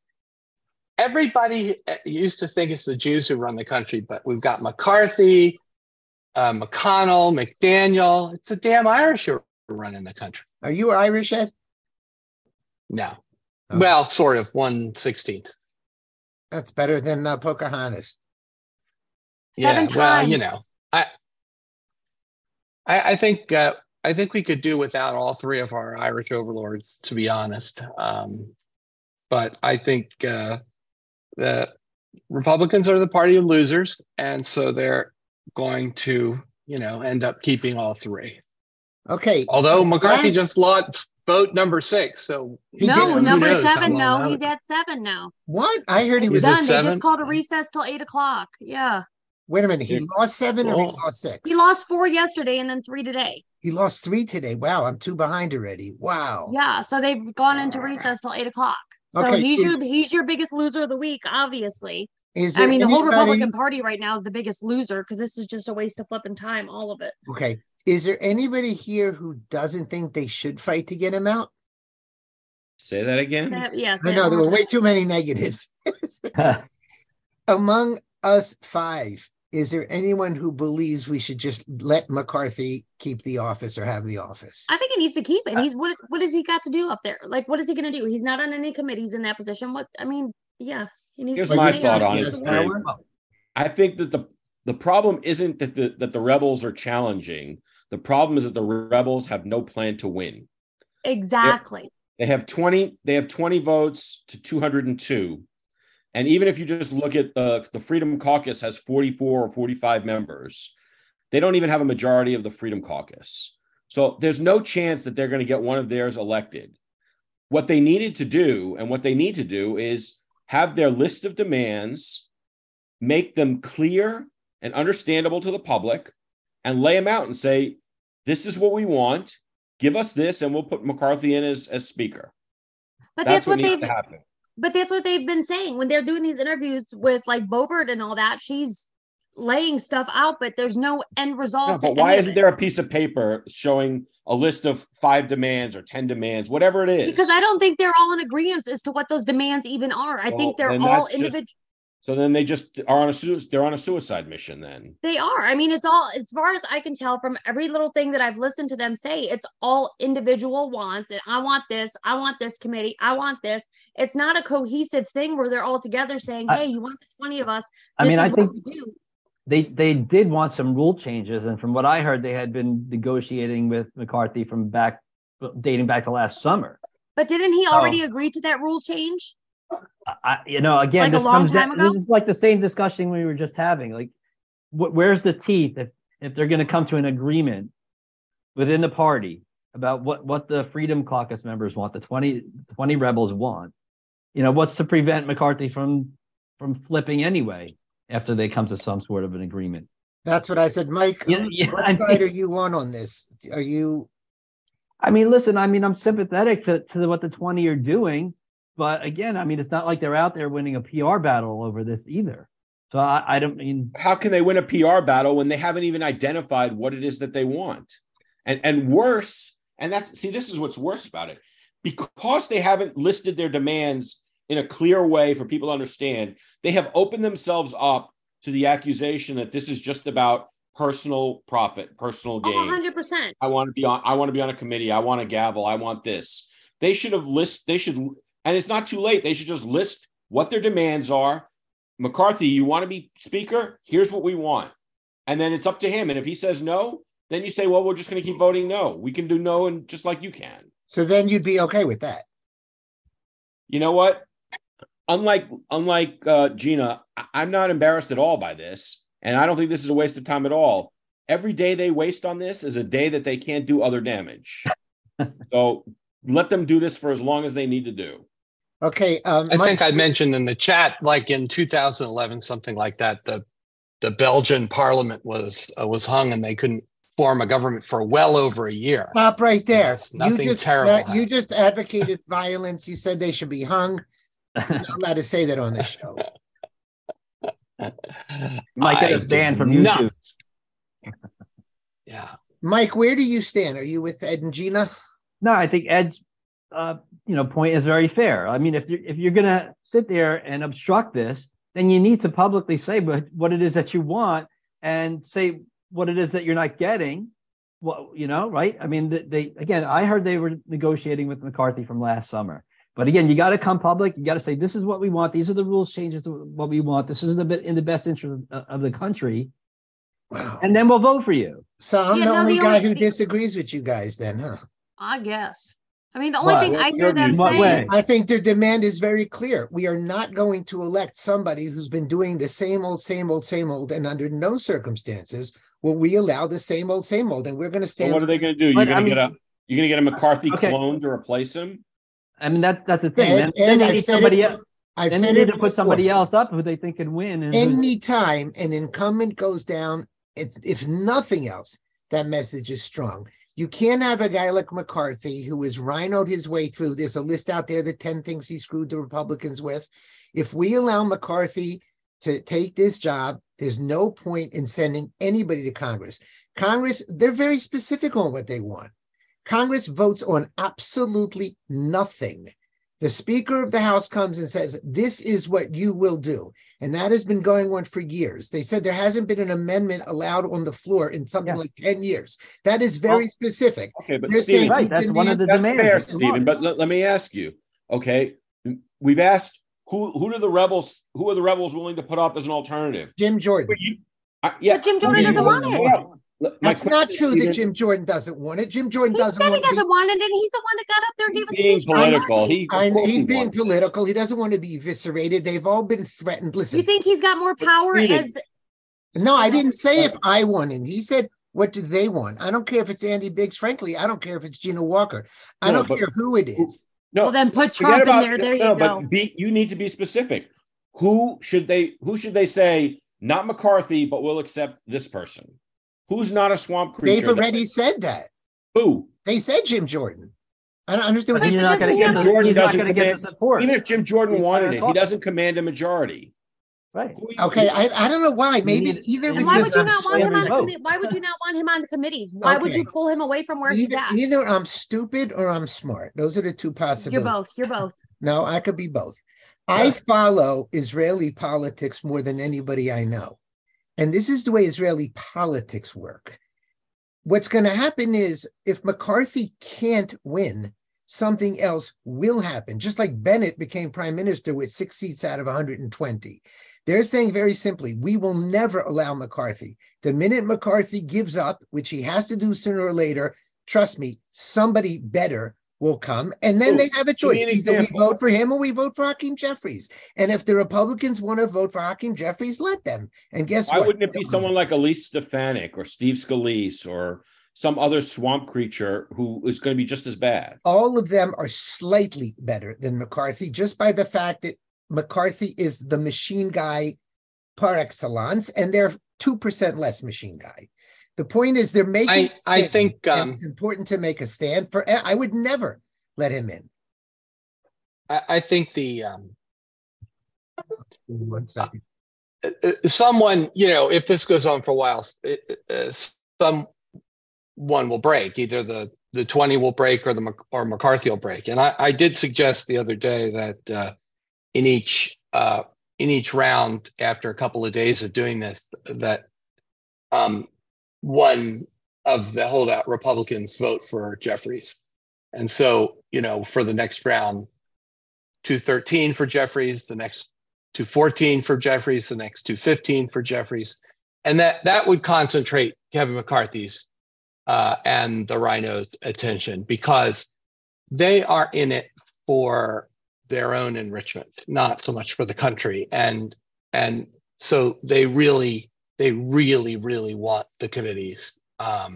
That. Everybody used to think it's the Jews who run the country, but we've got McCarthy, McConnell, McDaniel. It's the damn Irish who are running the country. Are you Irish, Ed? No. Oh. Well, sort of, 1/16. That's better than Pocahontas. 7 times. Well, you know, I think... I think we could do without all 3 of our Irish overlords, to be honest. But I think the Republicans are the party of losers, and so they're going to, you know, end up keeping all 3. Okay. Although McCarthy just lost vote number 6, so no, number 7. No, he's at 7 now. What? I heard he was done. They just called a recess till 8:00. Yeah. Wait a minute. He lost 7 or he lost 6? He lost 4 yesterday and then 3 today. He lost 3 today. Wow, I'm 2 behind already. Wow. Yeah, so they've gone into recess till 8:00. So okay, he's your biggest loser of the week, obviously. The whole Republican Party right now is the biggest loser because this is just a waste of flipping time, all of it. Okay. Is there anybody here who doesn't think they should fight to get him out? Say that again? Yes. I know, there were way too many negatives. Among us 5. Is there anyone who believes we should just let McCarthy keep the office or have the office? I think he needs to keep it. He's what has he got to do up there? Like, what is he going to do? He's not on any committees in that position. He needs. Here's to my thought on it. I think that the problem isn't that the rebels are challenging. The problem is that the rebels have no plan to win. Exactly. They have 20 votes to 202. And even if you just look at the Freedom Caucus has 44 or 45 members, they don't even have a majority of the Freedom Caucus. So there's no chance that they're going to get one of theirs elected. What they needed to do and what they need to do is have their list of demands, make them clear and understandable to the public, and lay them out and say, this is what we want. Give us this, and we'll put McCarthy in as speaker. But that's what they've happened. But that's what they've been saying when they're doing these interviews with like Boebert and all that. She's laying stuff out, but there's no end result. No, but why isn't there a piece of paper showing a list of 5 demands or 10 demands, whatever it is? Because I don't think they're all in agreement as to what those demands even are. I think they're all individual. So then they just are on a suicide mission then. They are. I mean, it's all, as far as I can tell from every little thing that I've listened to them say, it's all individual wants. And I want this committee, I want this. It's not a cohesive thing where they're all together saying, hey, you want the 20 of us. I mean, I think they did want some rule changes. And from what I heard, they had been negotiating with McCarthy from dating back to last summer. But didn't he already agree to that rule change? Again, like this comes down, it's like the same discussion we were just having. Like, where's the teeth if they're going to come to an agreement within the party about what the Freedom Caucus members want, the 20 rebels want? You know, what's to prevent McCarthy from flipping anyway after they come to some sort of an agreement? That's what I said, Mike. Yeah, what side are you on this? Are you? I mean, listen. I mean, I'm sympathetic to what the 20 are doing. But again, I mean, it's not like they're out there winning a PR battle over this either. So I don't mean. How can they win a PR battle when they haven't even identified what it is that they want? And worse, and this is what's worse about it. Because they haven't listed their demands in a clear way for people to understand, they have opened themselves up to the accusation that this is just about personal profit, personal gain. 100%. I want to be on a committee. I want a gavel. I want this. They should have listed. And it's not too late. They should just list what their demands are. McCarthy, you want to be speaker? Here's what we want. And then it's up to him. And if he says no, then you say, well, we're just going to keep voting no. We can do no, and just like you can. So then you'd be okay with that. You know what? Unlike Gina, I'm not embarrassed at all by this. And I don't think this is a waste of time at all. Every day they waste on this is a day that they can't do other damage. So let them do this for as long as they need to do. Okay. I think I mentioned in the chat, like in 2011, something like that, the Belgian parliament was hung and they couldn't form a government for well over a year. Stop right there. Nothing terrible. You just advocated violence. You said they should be hung. I'm not allowed to say that on this show. Mike, get a ban from YouTube. Yeah. Mike, where do you stand? Are you with Ed and Gina? No, I think Ed's, point is very fair. I mean, if you're going to sit there and obstruct this, then you need to publicly say what it is that you want and say what it is that you're not getting. Well, you know, right? I mean, I heard they were negotiating with McCarthy from last summer. But again, you got to come public. You got to say, this is what we want. These are the rules changes to what we want. This is in the best interest of the country. Wow. And then we'll vote for you. So I'm the only guy who disagrees with you guys then, huh? I guess. I mean, the only thing I hear them saying. I think their demand is very clear. We are not going to elect somebody who's been doing the same old, and under no circumstances will we allow the same old. And we're going to stand. So what are they going to do? You're going to get a McCarthy clone to replace him? I mean, that's the thing. They need to put somebody else up who they think can win. Any time an incumbent goes down, if nothing else, that message is strong. You can't have a guy like McCarthy who has rhinoed his way through. There's a list out there, the 10 things he screwed the Republicans with. If we allow McCarthy to take this job, there's no point in sending anybody to Congress. Congress, they're very specific on what they want. Congress votes on absolutely nothing. The Speaker of the House comes and says, this is what you will do. And that has been going on for years. They said there hasn't been an amendment allowed on the floor in something like 10 years. That is very specific. Okay, but Stephen, right, that's one of the demands. Fair, Stephen, but let me ask you, okay, we've asked who are the rebels willing to put up as an alternative? Jim Jordan. But Jim Jordan doesn't want it. That's not true that Jim Jordan doesn't want it. Jim Jordan doesn't want it. He said he doesn't want it, and he's the one that got up there and gave a speech. He's being political. He doesn't want to be eviscerated. They've all been threatened. Listen. You think he's got more power as... No, I didn't say if I want him. He said, what do they want? I don't care if it's Andy Biggs. Frankly, I don't care if it's Gina Walker. I don't care who it is. No, well, then put Trump in there. There you go. But you need to be specific. Who should they say, not McCarthy, but we'll accept this person? Who's not a swamp creature? They've already said that. Who? They said Jim Jordan. I don't understand what you're not going to get. Jordan doesn't get support. Even if Jim Jordan wanted it, he doesn't command a majority. Right. Okay. I don't know why. Maybe either. Why would you not want him on the committees? Why would you pull him away from where he's at? Either I'm stupid or I'm smart. Those are the two possibilities. You're both. No, I could be both. Yeah. I follow Israeli politics more than anybody I know. And this is the way Israeli politics work. What's going to happen is if McCarthy can't win, something else will happen, just like Bennett became prime minister with 6 seats out of 120. They're saying very simply, we will never allow McCarthy. The minute McCarthy gives up, which he has to do sooner or later, trust me, somebody better will come. And then they have a choice. Either we vote for him or we vote for Hakeem Jeffries. And if the Republicans want to vote for Hakeem Jeffries, let them. And guess what? Why wouldn't it be someone like Elise Stefanik or Steve Scalise or some other swamp creature who is going to be just as bad? All of them are slightly better than McCarthy, just by the fact that McCarthy is the machine guy par excellence, and they're 2% less machine guy. The point is they're making I think it's important to make a stand for. I would never let him in. I think the one second. Someone, you know, if this goes on for a while, one will break. Either the 20 will break or McCarthy will break. And I did suggest the other day that in each round, after a couple of days of doing this, that one of the holdout Republicans vote for Jeffries. And so, you know, for the next round, 213 for Jeffries, the next 214 for Jeffries, the next 215 for Jeffries. And that would concentrate Kevin McCarthy's and the rhinos' attention, because they are in it for their own enrichment, not so much for the country. And so they really want the committees. I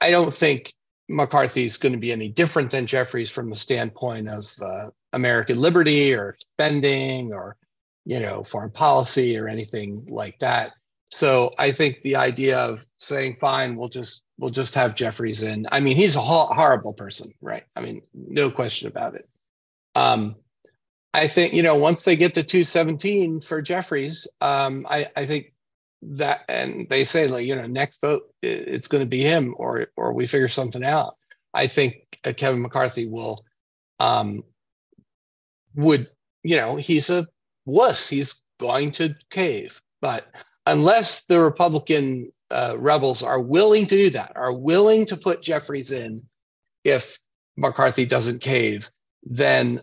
don't think McCarthy is going to be any different than Jeffries from the standpoint of American liberty or spending or, you know, foreign policy or anything like that. So I think the idea of saying, fine, we'll just have Jeffries in. I mean, he's a horrible person, right? I mean, no question about it. I think, you know, once they get to 217 for Jeffries, I think that, and they say, like, you know, next vote, it's going to be him or we figure something out. I think Kevin McCarthy will, you know, he's a wuss. He's going to cave, but unless the Republican rebels are willing to do that, are willing to put Jeffries in if McCarthy doesn't cave, then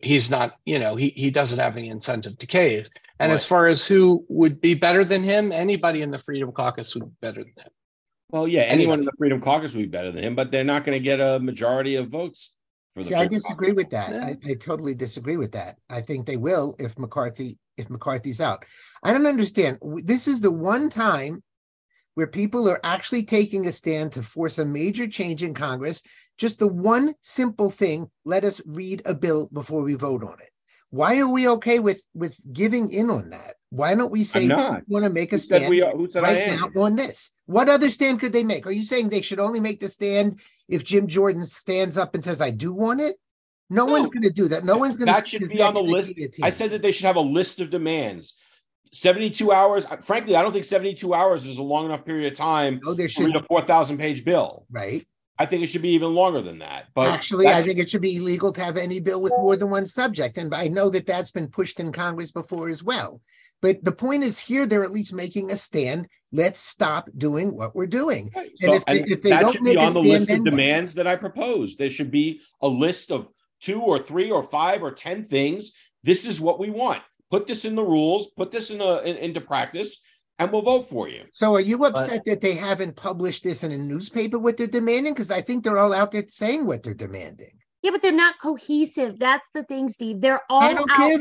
he's not, you know, he doesn't have any incentive to cave. And right. As far as who would be better than him, anybody in the Freedom Caucus would be better than him. Well, yeah, anyone in the Freedom Caucus would be better than him, but they're not going to get a majority of votes. See, I disagree with that. Yeah. I totally disagree with that. I think they will if McCarthy's out. I don't understand. This is the one time where people are actually taking a stand to force a major change in Congress. Just the one simple thing, let us read a bill before we vote on it. Why are we okay with giving in on that? Why don't we say we want to make a stand right now on this? What other stand could they make? Are you saying they should only make the stand if Jim Jordan stands up and says, I do want it? No one's going to do that. No one's going to. That should be on the list. I said that they should have a list of demands. 72 hours. Frankly, I don't think 72 hours is a long enough period of time to read a 4,000-page bill. Right. I think it should be even longer than that. But actually, I think it should be illegal to have any bill with more than one subject. And I know that that's been pushed in Congress before as well. But the point is here, they're at least making a stand. Let's stop doing what we're doing. Right. And, so, if they don't make a stand, that should be on the list of demands that I proposed. There should be a list of 2 or 3 or 5 or 10 things. This is what we want. Put this in the rules. Put this into practice. And we'll vote for you. So are you upset that they haven't published this in a newspaper, what they're demanding? Because I think they're all out there saying what they're demanding. Yeah, but they're not cohesive. That's the thing, Steve. They're all out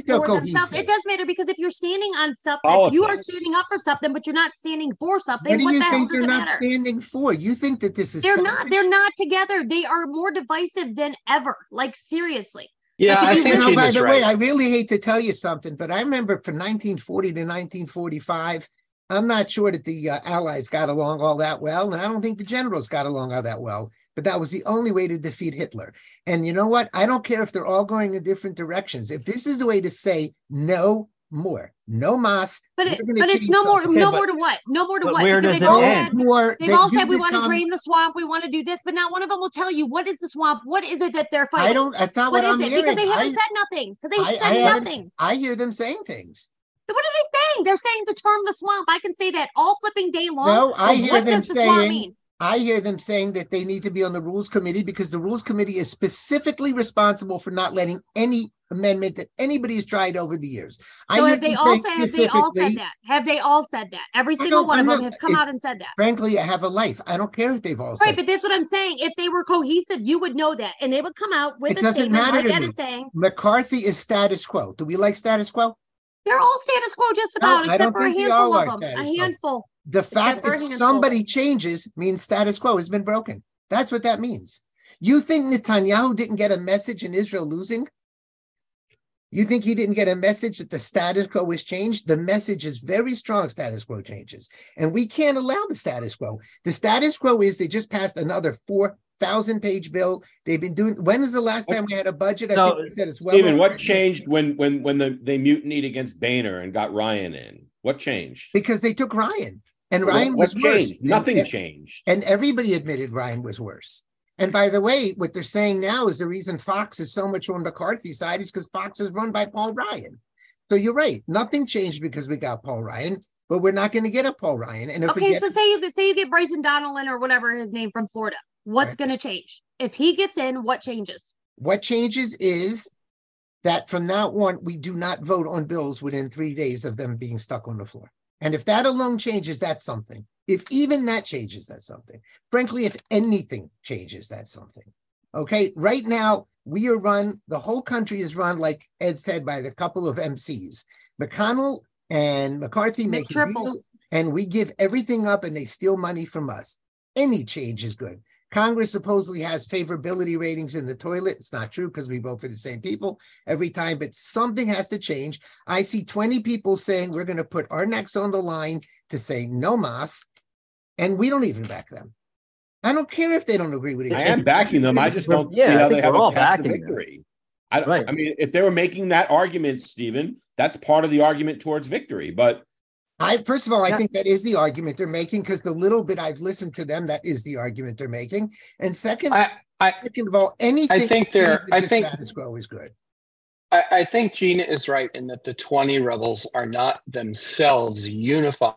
for themselves. It does matter, because if you're standing on something, you are standing up for something, but you're not standing for something. What do you think they're not standing for? You think that this is They're not together. They are more divisive than ever. Like, seriously. Yeah, I think by the way, I really hate to tell you something, but I remember from 1940 to 1945, I'm not sure that the Allies got along all that well, and I don't think the generals got along all that well. But that was the only way to defeat Hitler. And you know what? I don't care if they're all going in different directions. If this is the way to say no more, no mas. But it's no more, no more to what? No more to what? Where does it end? They've all said we want to drain the swamp, we want to do this, but not one of them will tell you what is the swamp, what is it that they're fighting. I thought what is it? Because they haven't said nothing. Because they said nothing. I hear them saying things. What are they saying? They're saying the term the swamp. I can say that all flipping day long. No, I hear them saying. I hear them saying that they need to be on the Rules Committee because the Rules Committee is specifically responsible for not letting any amendment that anybody has tried over the years. So have they all said that? Have they all said that? Every single one of them have come out and said that. Frankly, I have a life. I don't care if they've all said that. Right, but that's what I'm saying. If they were cohesive, you would know that. And they would come out with a statement like that is saying. McCarthy is status quo. Do we like status quo? They're all status quo just about, except for a handful of them. A handful. The fact that somebody changes means status quo has been broken. That's what that means. You think Netanyahu didn't get a message in Israel losing? You think he didn't get a message that the status quo was changed? The message is very strong, status quo changes. And we can't allow the status quo. The status quo is they just passed another 4,000-page bill. They've been doing. When was the last time we had a budget? I think we said it's well. Stephen, what changed when they mutinied against Boehner and got Ryan in? What changed? Because they took Ryan, and Ryan was worse. Nothing changed, and everybody admitted Ryan was worse. And by the way, what they're saying now is the reason Fox is so much on McCarthy's side is because Fox is run by Paul Ryan. So you're right. Nothing changed because we got Paul Ryan. But we're not going to get a Paul Ryan. And if say you get Bryson Donald in or whatever his name from Florida. What's going to change? If he gets in, what changes? What changes is that from now on, we do not vote on bills within 3 days of them being stuck on the floor. And if that alone changes, that's something. If even that changes, that's something. Frankly, if anything changes, that's something. Okay, right now, we are run, the whole country is run, like Ed said, by the couple of MCs. McConnell and McCarthy make a deal, and we give everything up and they steal money from us. Any change is good. Congress supposedly has favorability ratings in the toilet. It's not true because we vote for the same people every time, but something has to change. I see 20 people saying we're going to put our necks on the line to say no mas, and we don't even back them. I don't care if they don't agree with each other. I am backing them. I just don't see how they have a path to victory. I mean, if they were making that argument, Stephen, that's part of the argument towards victory, but I think that is the argument they're making because the little bit I've listened to them, that is the argument they're making. And second of all, anything I think status quo is good. I think Gina is right in that the 20 rebels are not themselves unified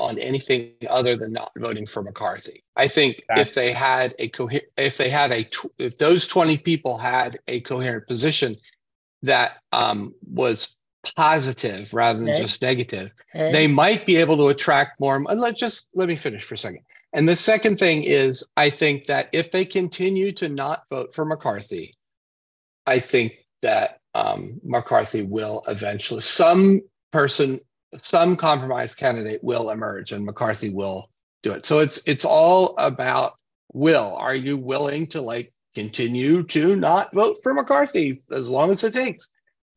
on anything other than not voting for McCarthy. I think if they had a if those 20 people had a coherent position that was positive rather than just negative, they might be able to attract more. And let me finish for a second. And the second thing is, I think that if they continue to not vote for McCarthy, I think that McCarthy will eventually, some compromise candidate will emerge and McCarthy will do it. So it's all about will. Are you willing to continue to not vote for McCarthy as long as it takes?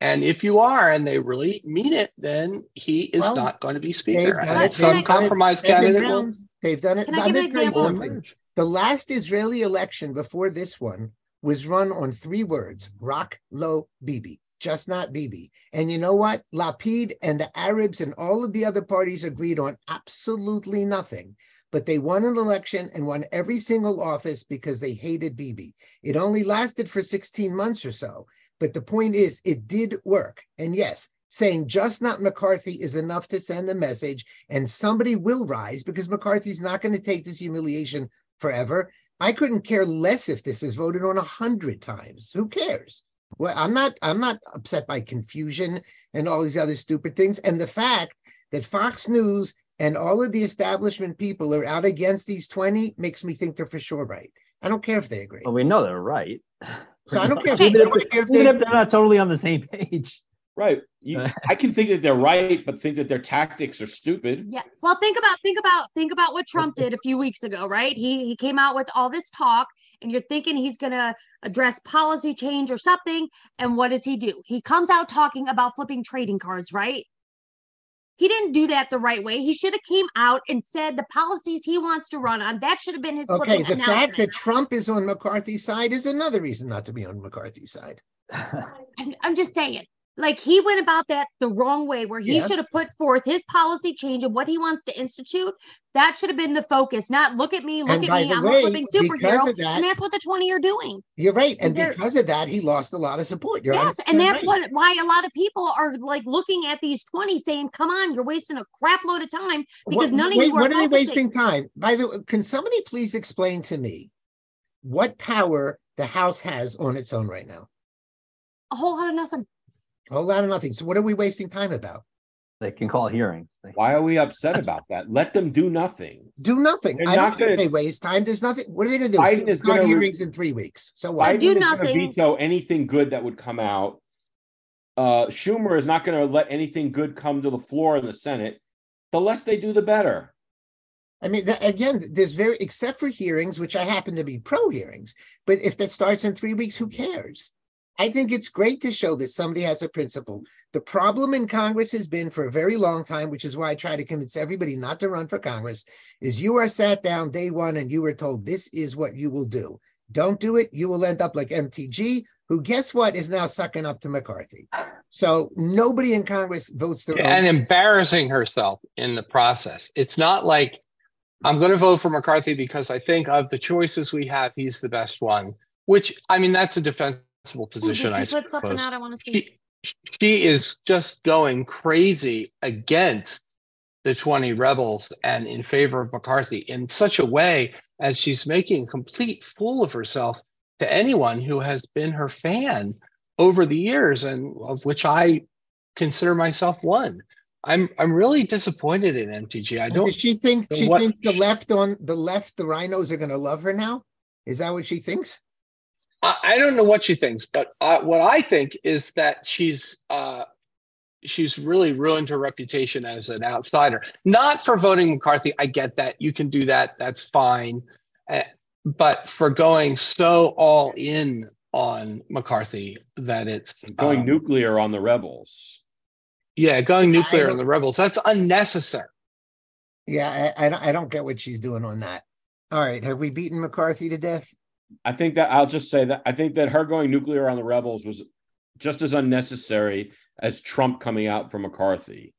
And if you are, and they really mean it, then he is not going to be speaker. Some compromise candidate will. They've done it. Can I give an example? The last Israeli election before this one was run on three words: Rak Lo Bibi, just not Bibi. And you know what? Lapid and the Arabs and all of the other parties agreed on absolutely nothing. But they won an election and won every single office because they hated Bibi. It only lasted for 16 months or so. But the point is, it did work. And yes, saying just not McCarthy is enough to send the message, and somebody will rise because McCarthy's not going to take this humiliation forever. I couldn't care less if this is voted on 100 times. Who cares? Well, I'm not upset by confusion and all these other stupid things. And the fact that Fox News and all of the establishment people are out against these 20 makes me think they're for sure right. I don't care if they agree. Well, we know they're right. So I don't care if they're not totally on the same page. Right. I can think that they're right, but think that their tactics are stupid. Yeah. Well, think about what Trump did a few weeks ago, right? He came out with all this talk and you're thinking he's going to address policy change or something. And what does he do? He comes out talking about flipping trading cards, right? He didn't do that the right way. He should have came out and said the policies he wants to run on. That should have been his. Okay, the announcement. Fact that Trump is on McCarthy's side is another reason not to be on McCarthy's side. I'm just saying, like, he went about that the wrong way, where he should have put forth his policy change and what he wants to institute. That should have been the focus, not look at me, look at me, I'm a flipping superhero. That, and that's what the 20 are doing. You're right. And because of that, he lost a lot of support. That's why a lot of people are like looking at these 20 saying, come on, you're wasting a crap load of time because none of you are. What are they wasting time? By the way, can somebody please explain to me what power the House has on its own right now? A whole lot of nothing. A whole lot of nothing. So what are we wasting time about? They can call hearings. Why are we upset about that? Let them do nothing. Do nothing. They're I don't think they waste time. There's nothing. What are they going to do? Biden is going to hearings in 3 weeks. So why do nothing? Veto anything good that would come out. Schumer is not going to let anything good come to the floor in the Senate. The less they do, the better. I mean, again, there's except for hearings, which I happen to be pro hearings. But if that starts in 3 weeks, who cares? I think it's great to show that somebody has a principle. The problem in Congress has been for a very long time, which is why I try to convince everybody not to run for Congress, is you are sat down day one and you were told this is what you will do. Don't do it. You will end up like MTG, who guess what is now sucking up to McCarthy. So nobody in Congress votes their own. And embarrassing herself in the process. It's not like I'm going to vote for McCarthy because I think of the choices we have, he's the best one, which, I mean, that's a defense. Position. I suppose. I want to see. She is just going crazy against the 20 rebels and in favor of McCarthy in such a way as she's making a complete fool of herself to anyone who has been her fan over the years, and of which I consider myself one. I'm really disappointed in MTG. I don't. Does she think the left on the left, the rhinos are going to love her now? Is that what she thinks? I don't know what she thinks, but what I think is that she's really ruined her reputation as an outsider. Not for voting McCarthy. I get that. You can do that. That's fine. But for going so all in on McCarthy that it's... going nuclear on the rebels. Yeah, going nuclear on the rebels. That's unnecessary. Yeah, I don't get what she's doing on that. All right. Have we beaten McCarthy to death? I think that I'll just say that I think that her going nuclear on the rebels was just as unnecessary as Trump coming out for McCarthy.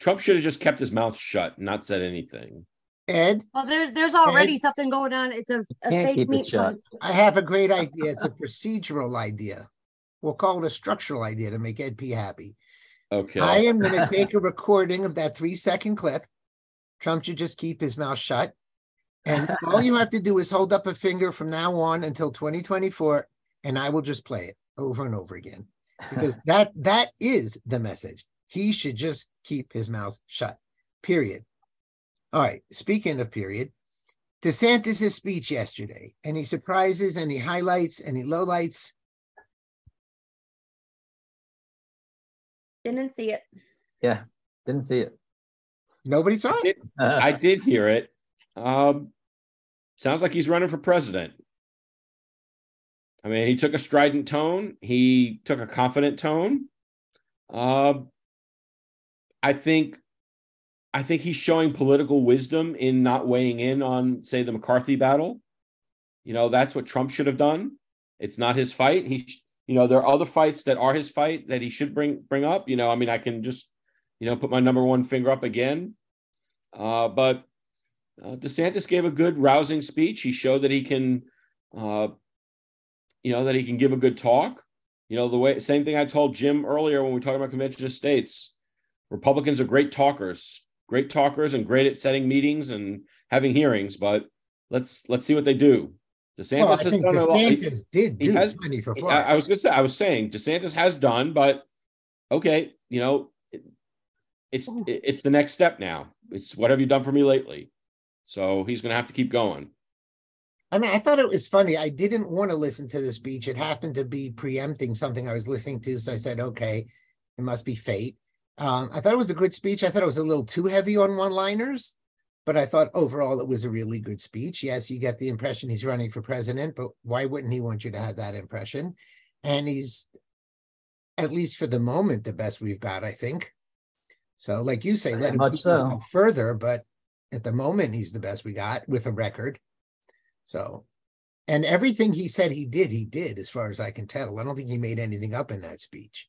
Trump should have just kept his mouth shut and not said anything. Ed? Well, there's already something going on. It's a fake meat shut. I have a great idea. It's a procedural idea. We'll call it a structural idea to make Ed P. happy. Okay. I am going to take a recording of that 3-second clip. Trump should just keep his mouth shut. And all you have to do is hold up a finger from now on until 2024, and I will just play it over and over again. Because that is the message. He should just keep his mouth shut, period. All right, speaking of period, DeSantis' speech yesterday, any surprises, any highlights, any lowlights? Didn't see it. Yeah, didn't see it. Nobody saw it? I did hear it. Sounds like he's running for president. I mean, he took a strident tone. He took a confident tone. I think he's showing political wisdom in not weighing in on, say, the McCarthy battle. You know, that's what Trump should have done. It's not his fight. There are other fights that are his fight that he should bring up. You know, I mean, I can just, put my number one finger up again. But DeSantis gave a good, rousing speech. He showed that he can, that he can give a good talk. Same thing I told Jim earlier when we talked about convention of states. Republicans are great talkers, and great at setting meetings and having hearings. But let's see what they do. DeSantis has done, but okay, it's the next step now. It's what have you done for me lately? So he's going to have to keep going. I mean, I thought it was funny. I didn't want to listen to the speech. It happened to be preempting something I was listening to. So I said, okay, it must be fate. I thought it was a good speech. I thought it was a little too heavy on one-liners, but I thought overall it was a really good speech. Yes, you get the impression he's running for president, but why wouldn't he want you to have that impression? And he's, at least for the moment, the best we've got, I think. So like you say, let him push himself further, but at the moment he's the best we got with a record. So, and everything he said he did, as far as I can tell. I don't think he made anything up in that speech.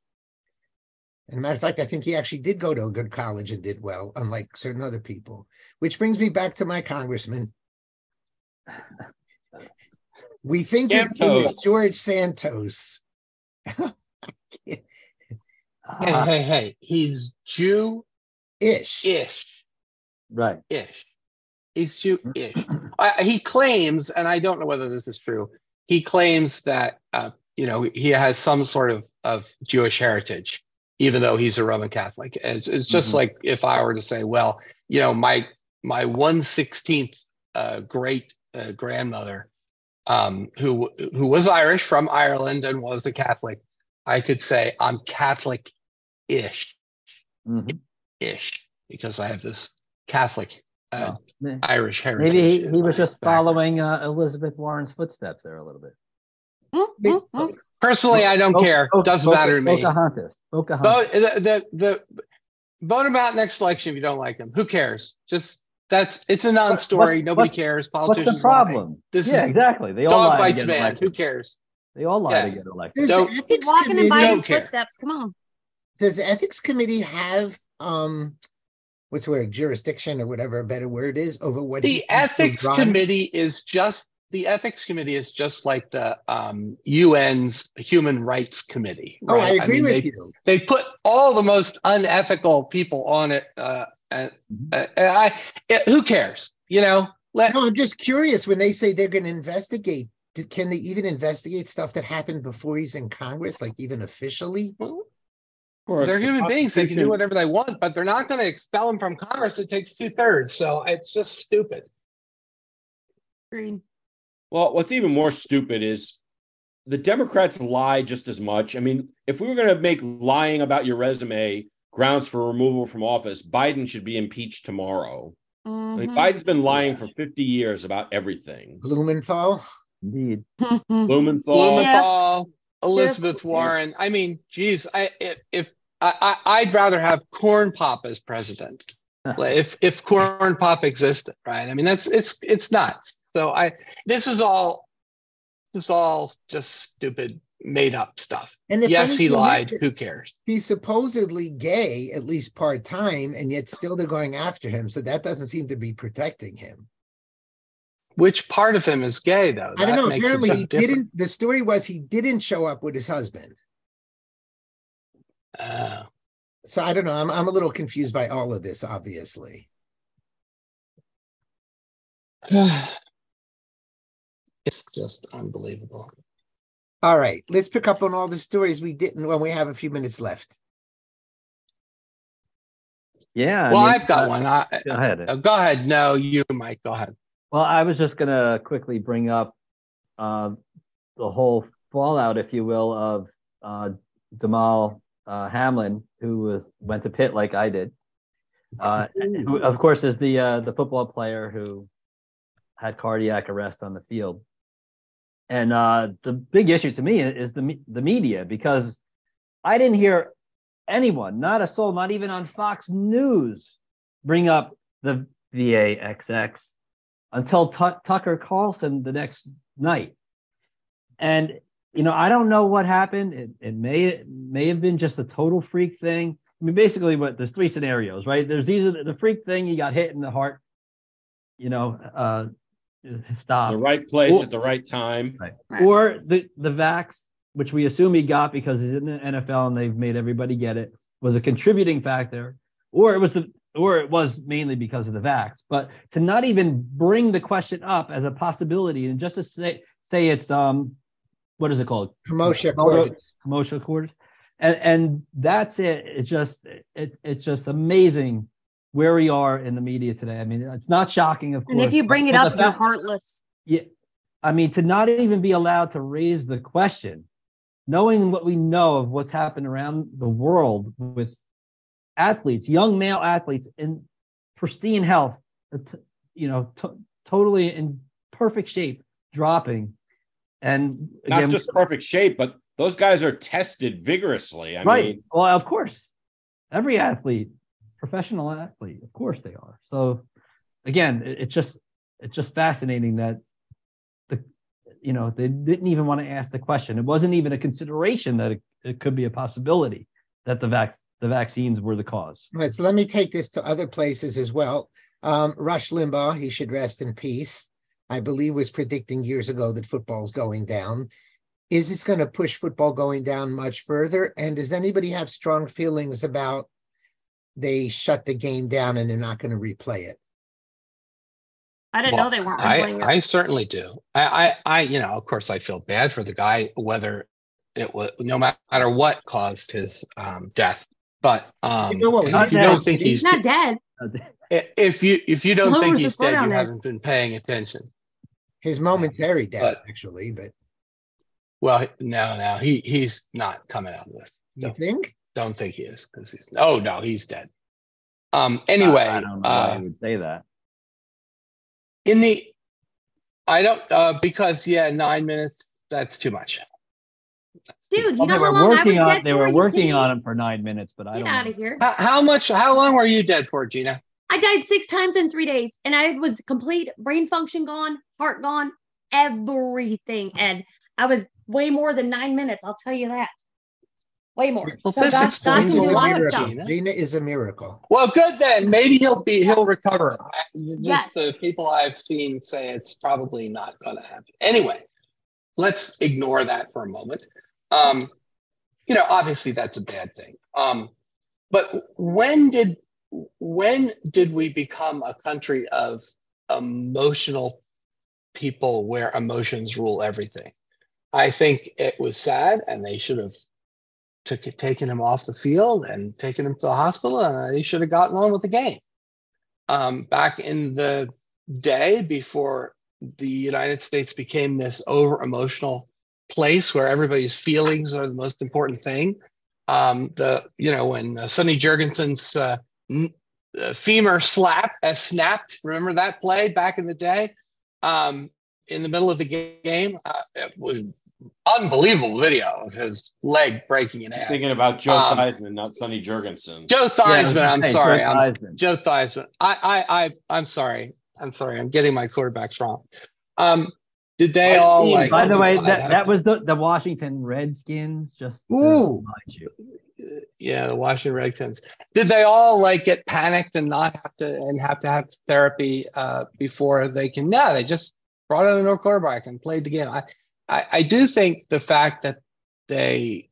And a matter of fact, I think he actually did go to a good college and did well, unlike certain other people, which brings me back to my congressman. We think his name is George Santos. Hey. He's Jew-ish. Ish. Right. Ish. He's Jew-ish. He claims, and I don't know whether this is true, he claims that, you know, he has some sort of Jewish heritage, even though he's a Roman Catholic. It's just like if I were to say, well, you know, my 1/16th great grandmother, who was Irish from Ireland and was a Catholic, I could say I'm Catholic-ish, ish, because I have this Catholic Irish heritage. Maybe he was just following Elizabeth Warren's footsteps there a little bit. Personally, I don't care. Doesn't matter to me. Pocahontas. Vote him out next election if you don't like him. Who cares? Just it's a non-story. Nobody cares. Politicians. What's the problem? Lie. This is exactly. They all dog lie bites, man. Elected. Who cares? They all lie to get elected. Keep walking in Biden's footsteps. Come on. Does the ethics committee have what's the word? Jurisdiction or whatever a better word is over what the ethics committee is just. The ethics committee is just like the UN's Human Rights Committee. Right? Oh, I agree with you. They put all the most unethical people on it. Who cares? You know. I'm just curious when they say they're going to investigate. Can they even investigate stuff that happened before he's in Congress, like even officially? Well, they're human beings. They can do whatever they want, but they're not going to expel him from Congress. It takes 2/3, so it's just stupid. Agreed. Well, what's even more stupid is the Democrats lie just as much. I mean, if we were going to make lying about your resume grounds for removal from office, Biden should be impeached tomorrow. I mean, Biden's been lying for 50 years about everything. Blumenthal? Indeed. Blumenthal. Elizabeth Warren. I mean, geez, I'd rather have Corn Pop as president. if Corn Pop existed, right? I mean, it's nuts. So this is all just stupid made up stuff. And yes, he lied. Who cares? He's supposedly gay, at least part time, and yet still they're going after him. So that doesn't seem to be protecting him. Which part of him is gay, though? I don't know. Apparently, he didn't. The story was he didn't show up with his husband. So I don't know. I'm a little confused by all of this, obviously. It's just unbelievable. All right, let's pick up on all the stories we didn't when we have a few minutes left. Yeah. Well, I've got one. Go ahead. Go ahead. No, you, Mike. Go ahead. Well, I was just going to quickly bring up the whole fallout, if you will, of Damall Hamlin, who went to Pitt like I did. Who, of course, is the football player who had cardiac arrest on the field. And the big issue to me is the media, because I didn't hear anyone, not a soul, not even on Fox News, bring up the VAXX until Tucker Carlson the next night. And, you know, I don't know what happened. It may have been just a total freak thing. I mean, basically, there's three scenarios, right? There's either the freak thing, you got hit in the heart, you know, stop. The right place at the right time. Right. Or the vax, which we assume he got because he's in the NFL and they've made everybody get it, was a contributing factor, or it was mainly because of the vax. But to not even bring the question up as a possibility and just to say it's what is it called? Commotion quarters. And that's it. It's just amazing where we are in the media today. I mean, it's not shocking, of course. And if you bring it up, you're heartless. Yeah, I mean, to not even be allowed to raise the question, knowing what we know of what's happened around the world with athletes, young male athletes in pristine health, you know, totally in perfect shape, dropping, and again, not just perfect shape, but those guys are tested vigorously. I mean, well, of course, every athlete. professional athlete. Of course they are. So again, it's just fascinating that they didn't even want to ask the question. It wasn't even a consideration that it could be a possibility that the vaccines were the cause. All right. So let me take this to other places as well. Rush Limbaugh, he should rest in peace, I believe was predicting years ago that football's going down. Is this going to push football going down much further? And does anybody have strong feelings about they shut the game down and they're not going to replay it? I didn't know they weren't replaying it. I certainly do. I of course I feel bad for the guy, whether it was, no matter what caused his death. But if you don't think he's not dead. If you don't think he's dead, you haven't been paying attention. His momentary death, but. Well, no, he's not coming out of this. You think? Don't think he is, because he's. Oh no, he's dead. Anyway, I don't know why I would say that. Because 9 minutes. That's too much. Dude, you know how long I was dead for? They were working on him for 9 minutes, but I don't know. Get out of here. How long were you dead for, Gina? I died 6 times in 3 days, and I was complete brain function gone, heart gone, everything. Ed, I was way more than 9 minutes. I'll tell you that. Way more. Well, so God can do a lot of stuff. Gina is a miracle. Well, good then. Maybe he'll recover. The people I've seen say it's probably not going to happen. Anyway, let's ignore that for a moment. Obviously that's a bad thing. But when did we become a country of emotional people where emotions rule everything? I think it was sad, and they should have taken him off the field and taken him to the hospital, and they should have gotten on with the game. Back in the day before the United States became this over-emotional place where everybody's feelings are the most important thing. When Sonny Jurgensen's femur snapped, remember that play back in the day? In the middle of the game, it was unbelievable video of his leg breaking in half. Thinking about Joe Theisman, not Sonny Jurgensen. Joe Theisman, Joe Theisman. I'm sorry. I'm getting my quarterbacks wrong. Did they all? By the way, that was the Washington Redskins. Just to remind you. Yeah, the Washington Redskins. Did they all get panicked and not have to have therapy before they can? No, they just brought in a quarterback and played the game. I do think the fact that they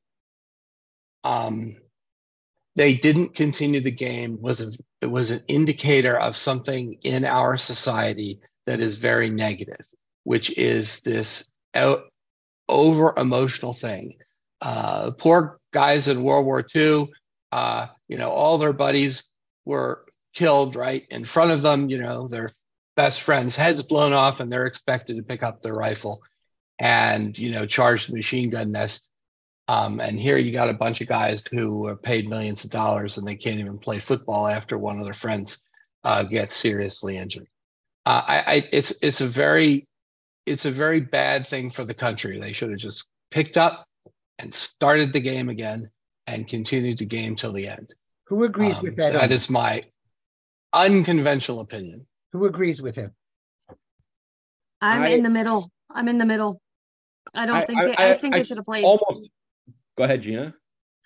didn't continue the game was an indicator of something in our society that is very negative, which is this over emotional thing. Poor guys in World War II, all their buddies were killed right in front of them. Their best friends' heads blown off, and they're expected to pick up their rifle and charge the machine gun nest. And here you got a bunch of guys who are paid millions of dollars, and they can't even play football after one of their friends gets seriously injured. It's a very bad thing for the country. They should have just picked up and started the game again and continued the game till the end. Who agrees with that? That is my unconventional opinion. Who agrees with him? I'm in the middle. I'm in the middle. I think they should have played. Almost. Go ahead, Gina.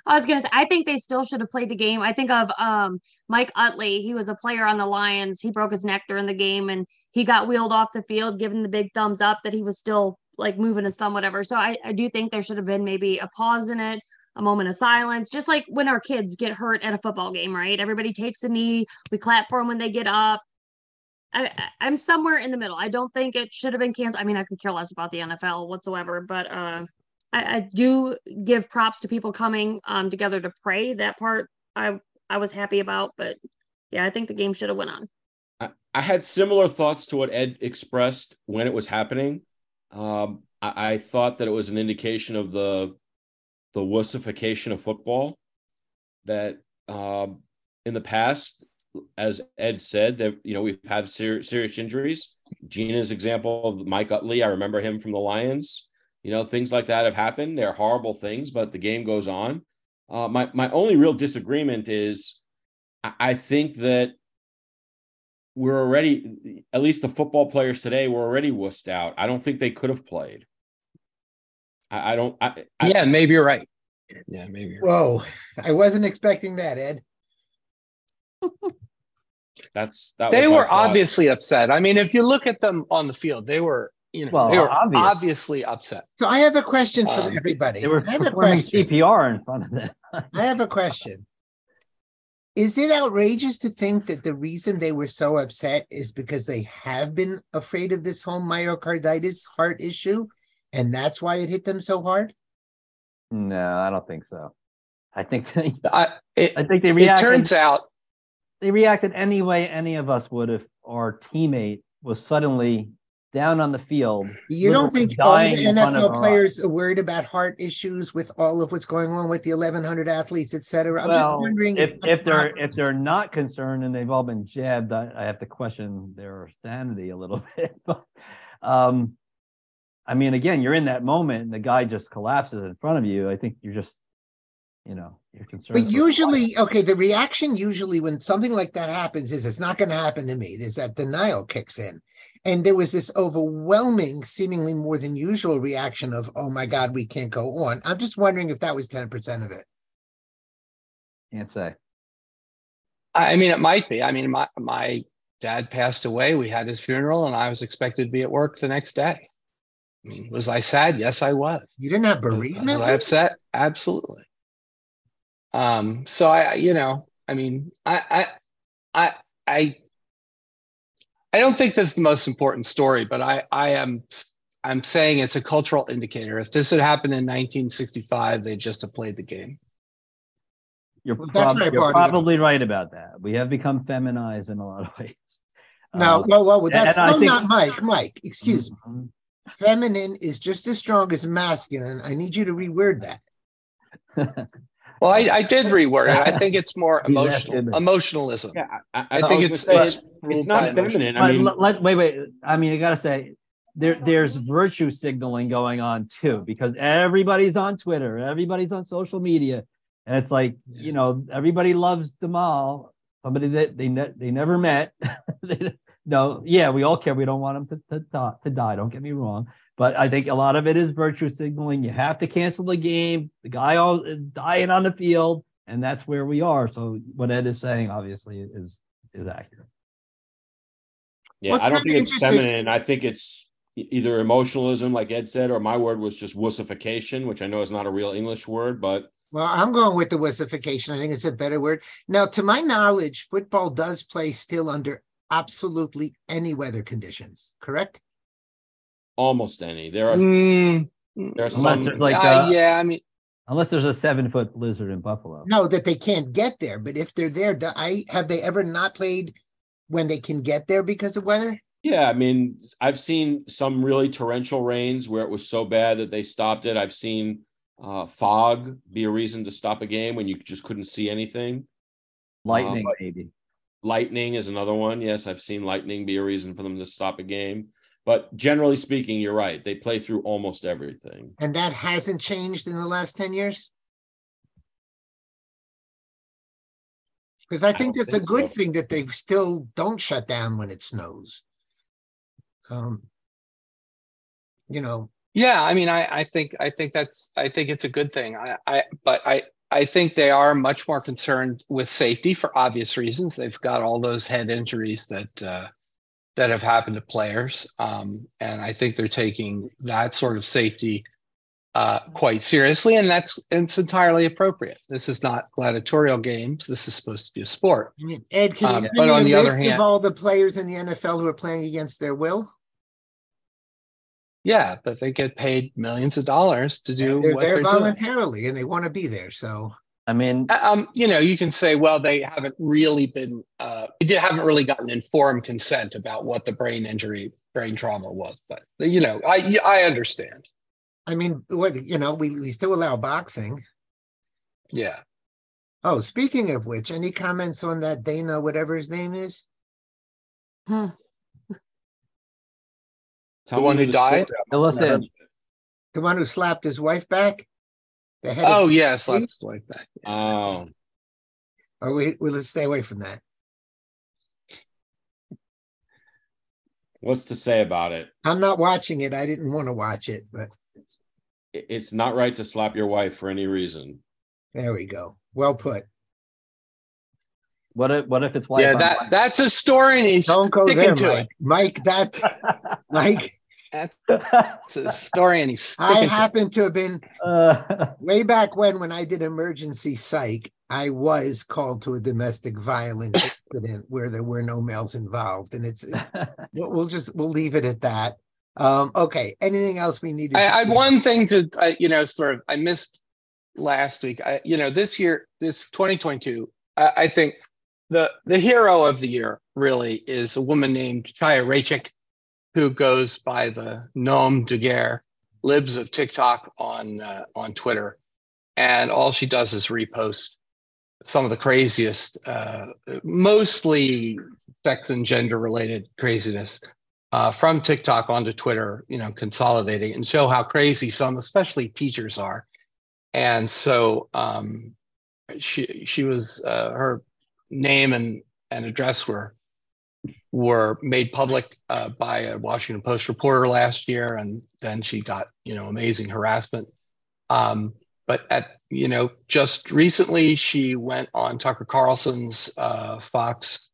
I was going to say, I think they still should have played the game. I think of Mike Utley. He was a player on the Lions. He broke his neck during the game, and he got wheeled off the field, given the big thumbs up that he was still moving his thumb, whatever. So I do think there should have been maybe a pause in it, a moment of silence, just like when our kids get hurt at a football game, right? Everybody takes a knee. We clap for them when they get up. I'm somewhere in the middle. I don't think it should have been canceled. I mean, I could care less about the NFL whatsoever, but I do give props to people coming together to pray. That part I was happy about, but yeah, I think the game should have went on. I had similar thoughts to what Ed expressed when it was happening. I thought that it was an indication of the wussification of football that in the past, as Ed said, that we've had serious injuries. Gina's example of Mike Utley, I remember him from the Lions. Things like that have happened. They're horrible things, but the game goes on. My only real disagreement is I think that we're already, at least the football players today, were already wussed out. I don't think they could have played. Yeah, maybe you're right. Yeah, maybe you're Whoa, right. I wasn't expecting that, Ed. They were obviously upset. I mean, if you look at them on the field, they were, you know, they were obviously upset. So I have a question for everybody. They were performing CPR in front of them. I have a question. Is it outrageous to think that the reason they were so upset is because they have been afraid of this whole myocarditis heart issue, and that's why it hit them so hard? No, I don't think so. I think I think they reacted. It turns out they reacted any way any of us would if our teammate was suddenly down on the field. You don't think all the NFL players are worried about heart issues with all of what's going on with the 1,100 athletes, et cetera? I'm just wondering if they're not concerned and they've all been jabbed, I have to question their sanity a little bit. But, I mean, again, you're in that moment and the guy just collapses in front of you. I think you're just, you know, you're concerned. But usually, the reaction usually when something like that happens is it's not going to happen to me. There's that denial kicks in. And there was this overwhelming, seemingly more than usual reaction of, oh, my God, we can't go on. I'm just wondering if that was 10% of it. Can't say. I mean, it might be. I mean, my dad passed away. We had his funeral, and I was expected to be at work the next day. I mean, was I sad? Yes, I was. You didn't have bereavement? Was I upset? Absolutely. So, I don't think that's the most important story, but I'm saying it's a cultural indicator. If this had happened in 1965, they just have played the game. You're probably right about that. We have become feminized in a lot of ways. That's still not Mike. Mike, excuse me. Feminine is just as strong as masculine. I need you to reword that. Well, I did reword it. I think it's more emotionalism. Yeah, I think it's not feminine. I mean, wait. I mean, I gotta say, there's virtue signaling going on too, because everybody's on Twitter, everybody's on social media, and it's like everybody loves Damal, somebody that they never met. We all care. We don't want them to die. Don't get me wrong. But I think a lot of it is virtue signaling. You have to cancel the game. The guy is dying on the field, and that's where we are. So what Ed is saying, obviously, is accurate. Yeah, I don't think it's feminine. I think it's either emotionalism, like Ed said, or my word was just wussification, which I know is not a real English word, but... Well, I'm going with the wussification. I think it's a better word. Now, to my knowledge, football does play still under absolutely any weather conditions, correct? Almost any. There are some like unless there's a 7-foot blizzard in Buffalo. No, that they can't get there. But if they're there, have they ever not played when they can get there because of weather? Yeah, I mean, I've seen some really torrential rains where it was so bad that they stopped it. I've seen fog be a reason to stop a game when you just couldn't see anything. Lightning, maybe. Lightning is another one. Yes, I've seen lightning be a reason for them to stop a game. But generally speaking, you're right. They play through almost everything. And that hasn't changed in the last 10 years? Because I think that's a good thing that they still don't shut down when it snows. Yeah, I mean, I think it's a good thing. I think they are much more concerned with safety for obvious reasons. They've got all those head injuries that have happened to players. And I think they're taking that sort of safety quite seriously. And it's entirely appropriate. This is not gladiatorial games. This is supposed to be a sport. I mean, Ed, can you but on the other hand, all the players in the NFL who are playing against their will? Yeah, but they get paid millions of dollars to do what they're voluntarily doing. And they want to be there. So, I mean, you can say, well, they haven't really been, they haven't really gotten informed consent about what the brain trauma was. But, I understand. I mean, we still allow boxing. Yeah. Oh, speaking of which, any comments on that Dana, whatever his name is? Huh. The one who died? The one who slapped his wife back? Oh, yeah, slapped his wife back. Oh. Or we'll stay away from that. What's to say about it? I'm not watching it. I didn't want to watch it, but it's not right to slap your wife for any reason. There we go. Well put. What if it's wife? Yeah, that's a story, and he's sticking to it. Mike, that's a story, and he's. I happen to have been way back when I did emergency psych. I was called to a domestic violence incident where there were no males involved, and we'll leave it at that. Okay, anything else we needed? I had one thing to I missed last week. This year, this 2022, I think the hero of the year really is a woman named Chaya Rachik, who goes by the Nom de Guerre, Libs of TikTok on Twitter, and all she does is repost some of the craziest, mostly sex and gender related craziness from TikTok onto Twitter, consolidating and show how crazy some, especially teachers, are. And so she was, her name and address were made public by a Washington Post reporter last year. And then she got, amazing harassment. But just recently, she went on Tucker Carlson's Fox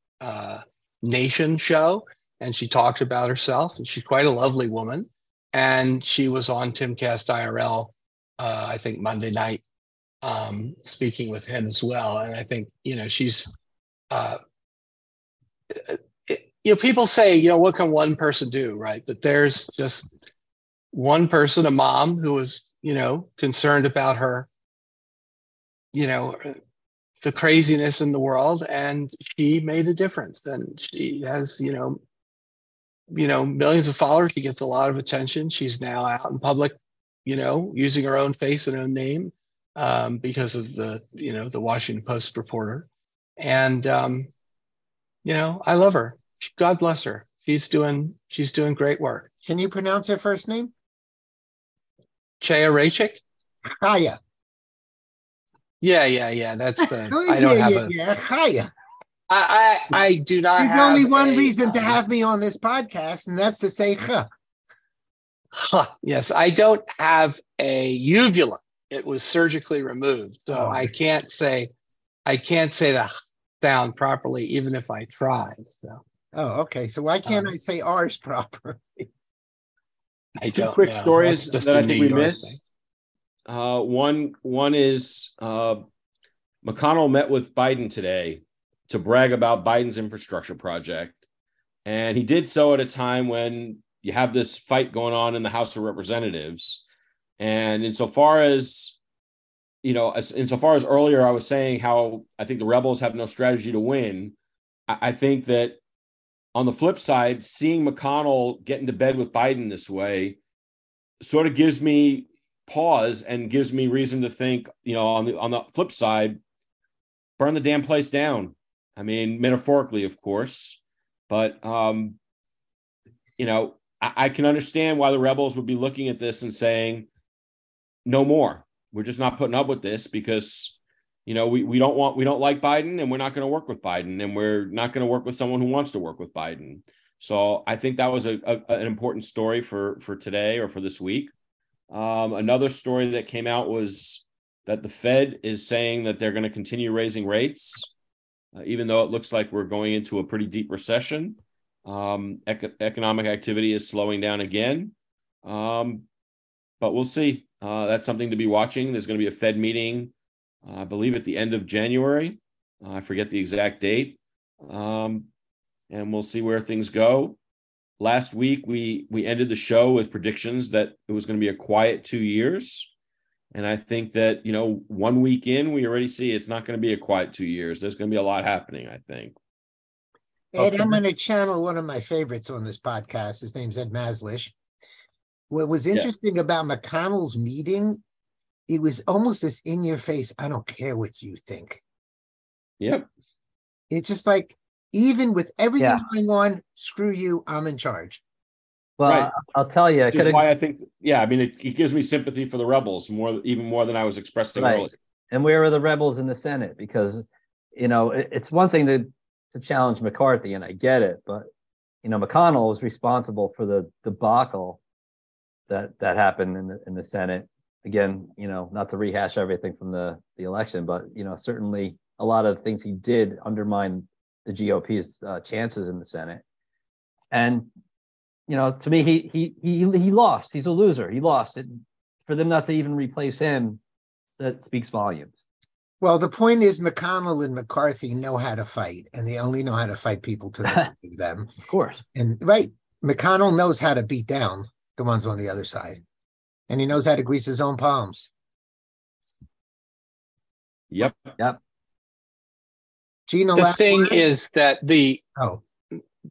Nation show, and she talked about herself. And she's quite a lovely woman. And she was on Timcast IRL, I think Monday night, speaking with him as well. And I think she's, people say, what can one person do, right? But there's just one person, a mom, who was concerned about her, the craziness in the world, and she made a difference. And she has, millions of followers. She gets a lot of attention. She's now out in public, using her own face and her own name because of the, the Washington Post reporter. And, I love her. God bless her. She's doing great work. Can you pronounce her first name? Chaya Rachik? Chaya. Yeah. That's the. I don't have a. Yeah, Chaya. I do not. There's have only one reason to have me on this podcast, and that's to say huh. Huh. Yes, I don't have a uvula. It was surgically removed, so I can't say the sound properly, even if I try. So. Oh, okay. So why can't I say ours properly? Two quick stories that I think we missed. One is McConnell met with Biden today to brag about Biden's infrastructure project. And he did so at a time when you have this fight going on in the House of Representatives. And insofar as earlier I was saying how I think the rebels have no strategy to win, I think that on the flip side, seeing McConnell get into bed with Biden this way sort of gives me pause and gives me reason to think, on the flip side, burn the damn place down. I mean, metaphorically, of course, but, I can understand why the rebels would be looking at this and saying, no more. We're just not putting up with this because we don't like Biden, and we're not going to work with Biden, and we're not going to work with someone who wants to work with Biden. So I think that was an important story for today or for this week. Another story that came out was that the Fed is saying that they're going to continue raising rates, even though it looks like we're going into a pretty deep recession. Economic activity is slowing down again, but we'll see. That's something to be watching. There's going to be a Fed meeting, I believe, at the end of January. I forget the exact date. And we'll see where things go. Last week, we ended the show with predictions that it was going to be a quiet 2 years. And I think that, 1 week in, we already see it's not going to be a quiet 2 years. There's going to be a lot happening, I think. Ed, okay. I'm going to channel one of my favorites on this podcast. His name's Ed Moslisch. What was interesting about McConnell's meeting, it was almost this in your face, I don't care what you think. Yep. It's just like, even with everything going on, screw you, I'm in charge. Well, right. I'll tell you. Which is why I think, it gives me sympathy for the rebels even more than I was expressing earlier. And where are the rebels in the Senate? Because you know, it's one thing to challenge McCarthy, and I get it, but, you know, McConnell was responsible for the debacle that happened in the Senate. Again, you know, not to rehash everything from the election, but, you know, certainly a lot of things he did undermine the GOP's chances in the Senate. And, you know, to me, he lost. He's a loser. He lost it. For them not to even replace him, that speaks volumes. Well, the point is McConnell and McCarthy know how to fight, and they only know how to fight people to them. Of course. And right, McConnell knows how to beat down the ones on the other side, and he knows how to grease his own palms. Yep. Yep. Gina, the thing is that the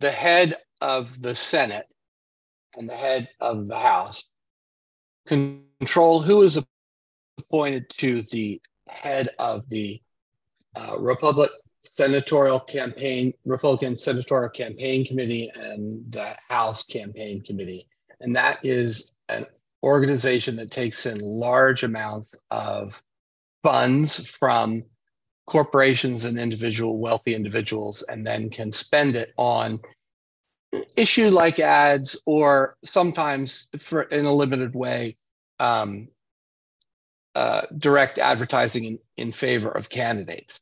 head of the Senate and the head of the House control who is appointed to the head of the Republican Senatorial Campaign Committee and the House Campaign Committee. And that is an organization that takes in large amounts of funds from corporations and wealthy individuals, and then can spend it on issue like ads, or sometimes in a limited way, direct advertising in favor of candidates.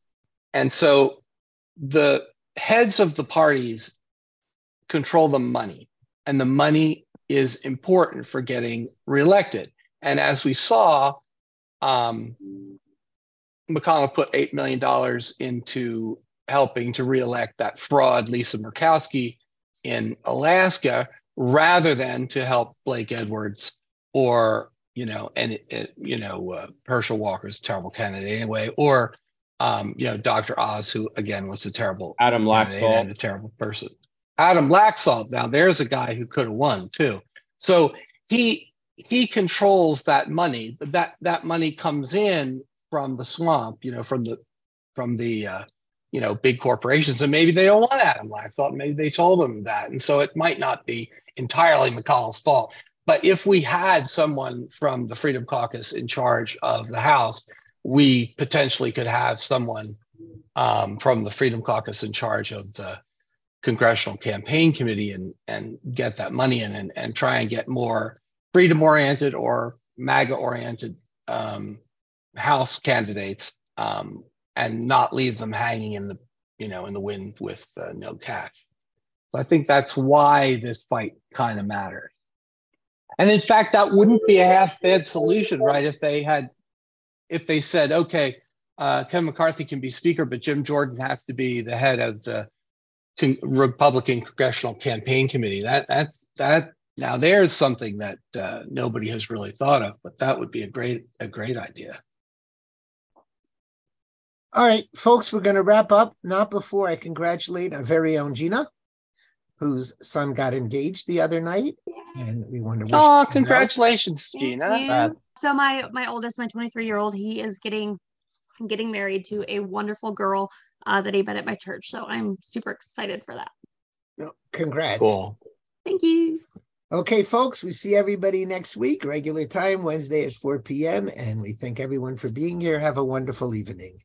And so the heads of the parties control the money, and the money is important for getting reelected. And as we saw, McConnell put $8 million into helping to reelect that fraud Lisa Murkowski in Alaska, rather than to help Blake Edwards or, you know, Herschel Walker's terrible candidate anyway, or, you know, Dr. Oz, who again was a terrible Adam Laxalt and a terrible person. Adam Laxalt. Now there's a guy who could have won too. So he controls that money. That money comes in from the swamp, you know, from the big corporations, and maybe they don't want Adam Laxalt. Maybe they told him that, and so it might not be entirely McConnell's fault. But if we had someone from the Freedom Caucus in charge of the House, we potentially could have someone from the Freedom Caucus in charge of the Congressional Campaign Committee and get that money in and try and get more freedom-oriented or MAGA-oriented House candidates, and not leave them hanging in the wind with no cash. So I think that's why this fight kind of matters. And in fact, that wouldn't be a half bad solution, right? If they said, okay, Kevin McCarthy can be Speaker, but Jim Jordan has to be the head of the Republican Congressional Campaign Committee. That's now there's something that nobody has really thought of, but that would be a great idea. All right, folks, we're going to wrap up. Not before I congratulate our very own Gina, whose son got engaged the other night, and we want to wish. Oh, congratulations, Gina! Thank you. So my oldest, my 23-year-old, he is getting married to a wonderful girl that he met at my church. So I'm super excited for that. Congrats! Cool. Thank you. Okay, folks, we see everybody next week, regular time, Wednesday at 4 p.m., and we thank everyone for being here. Have a wonderful evening.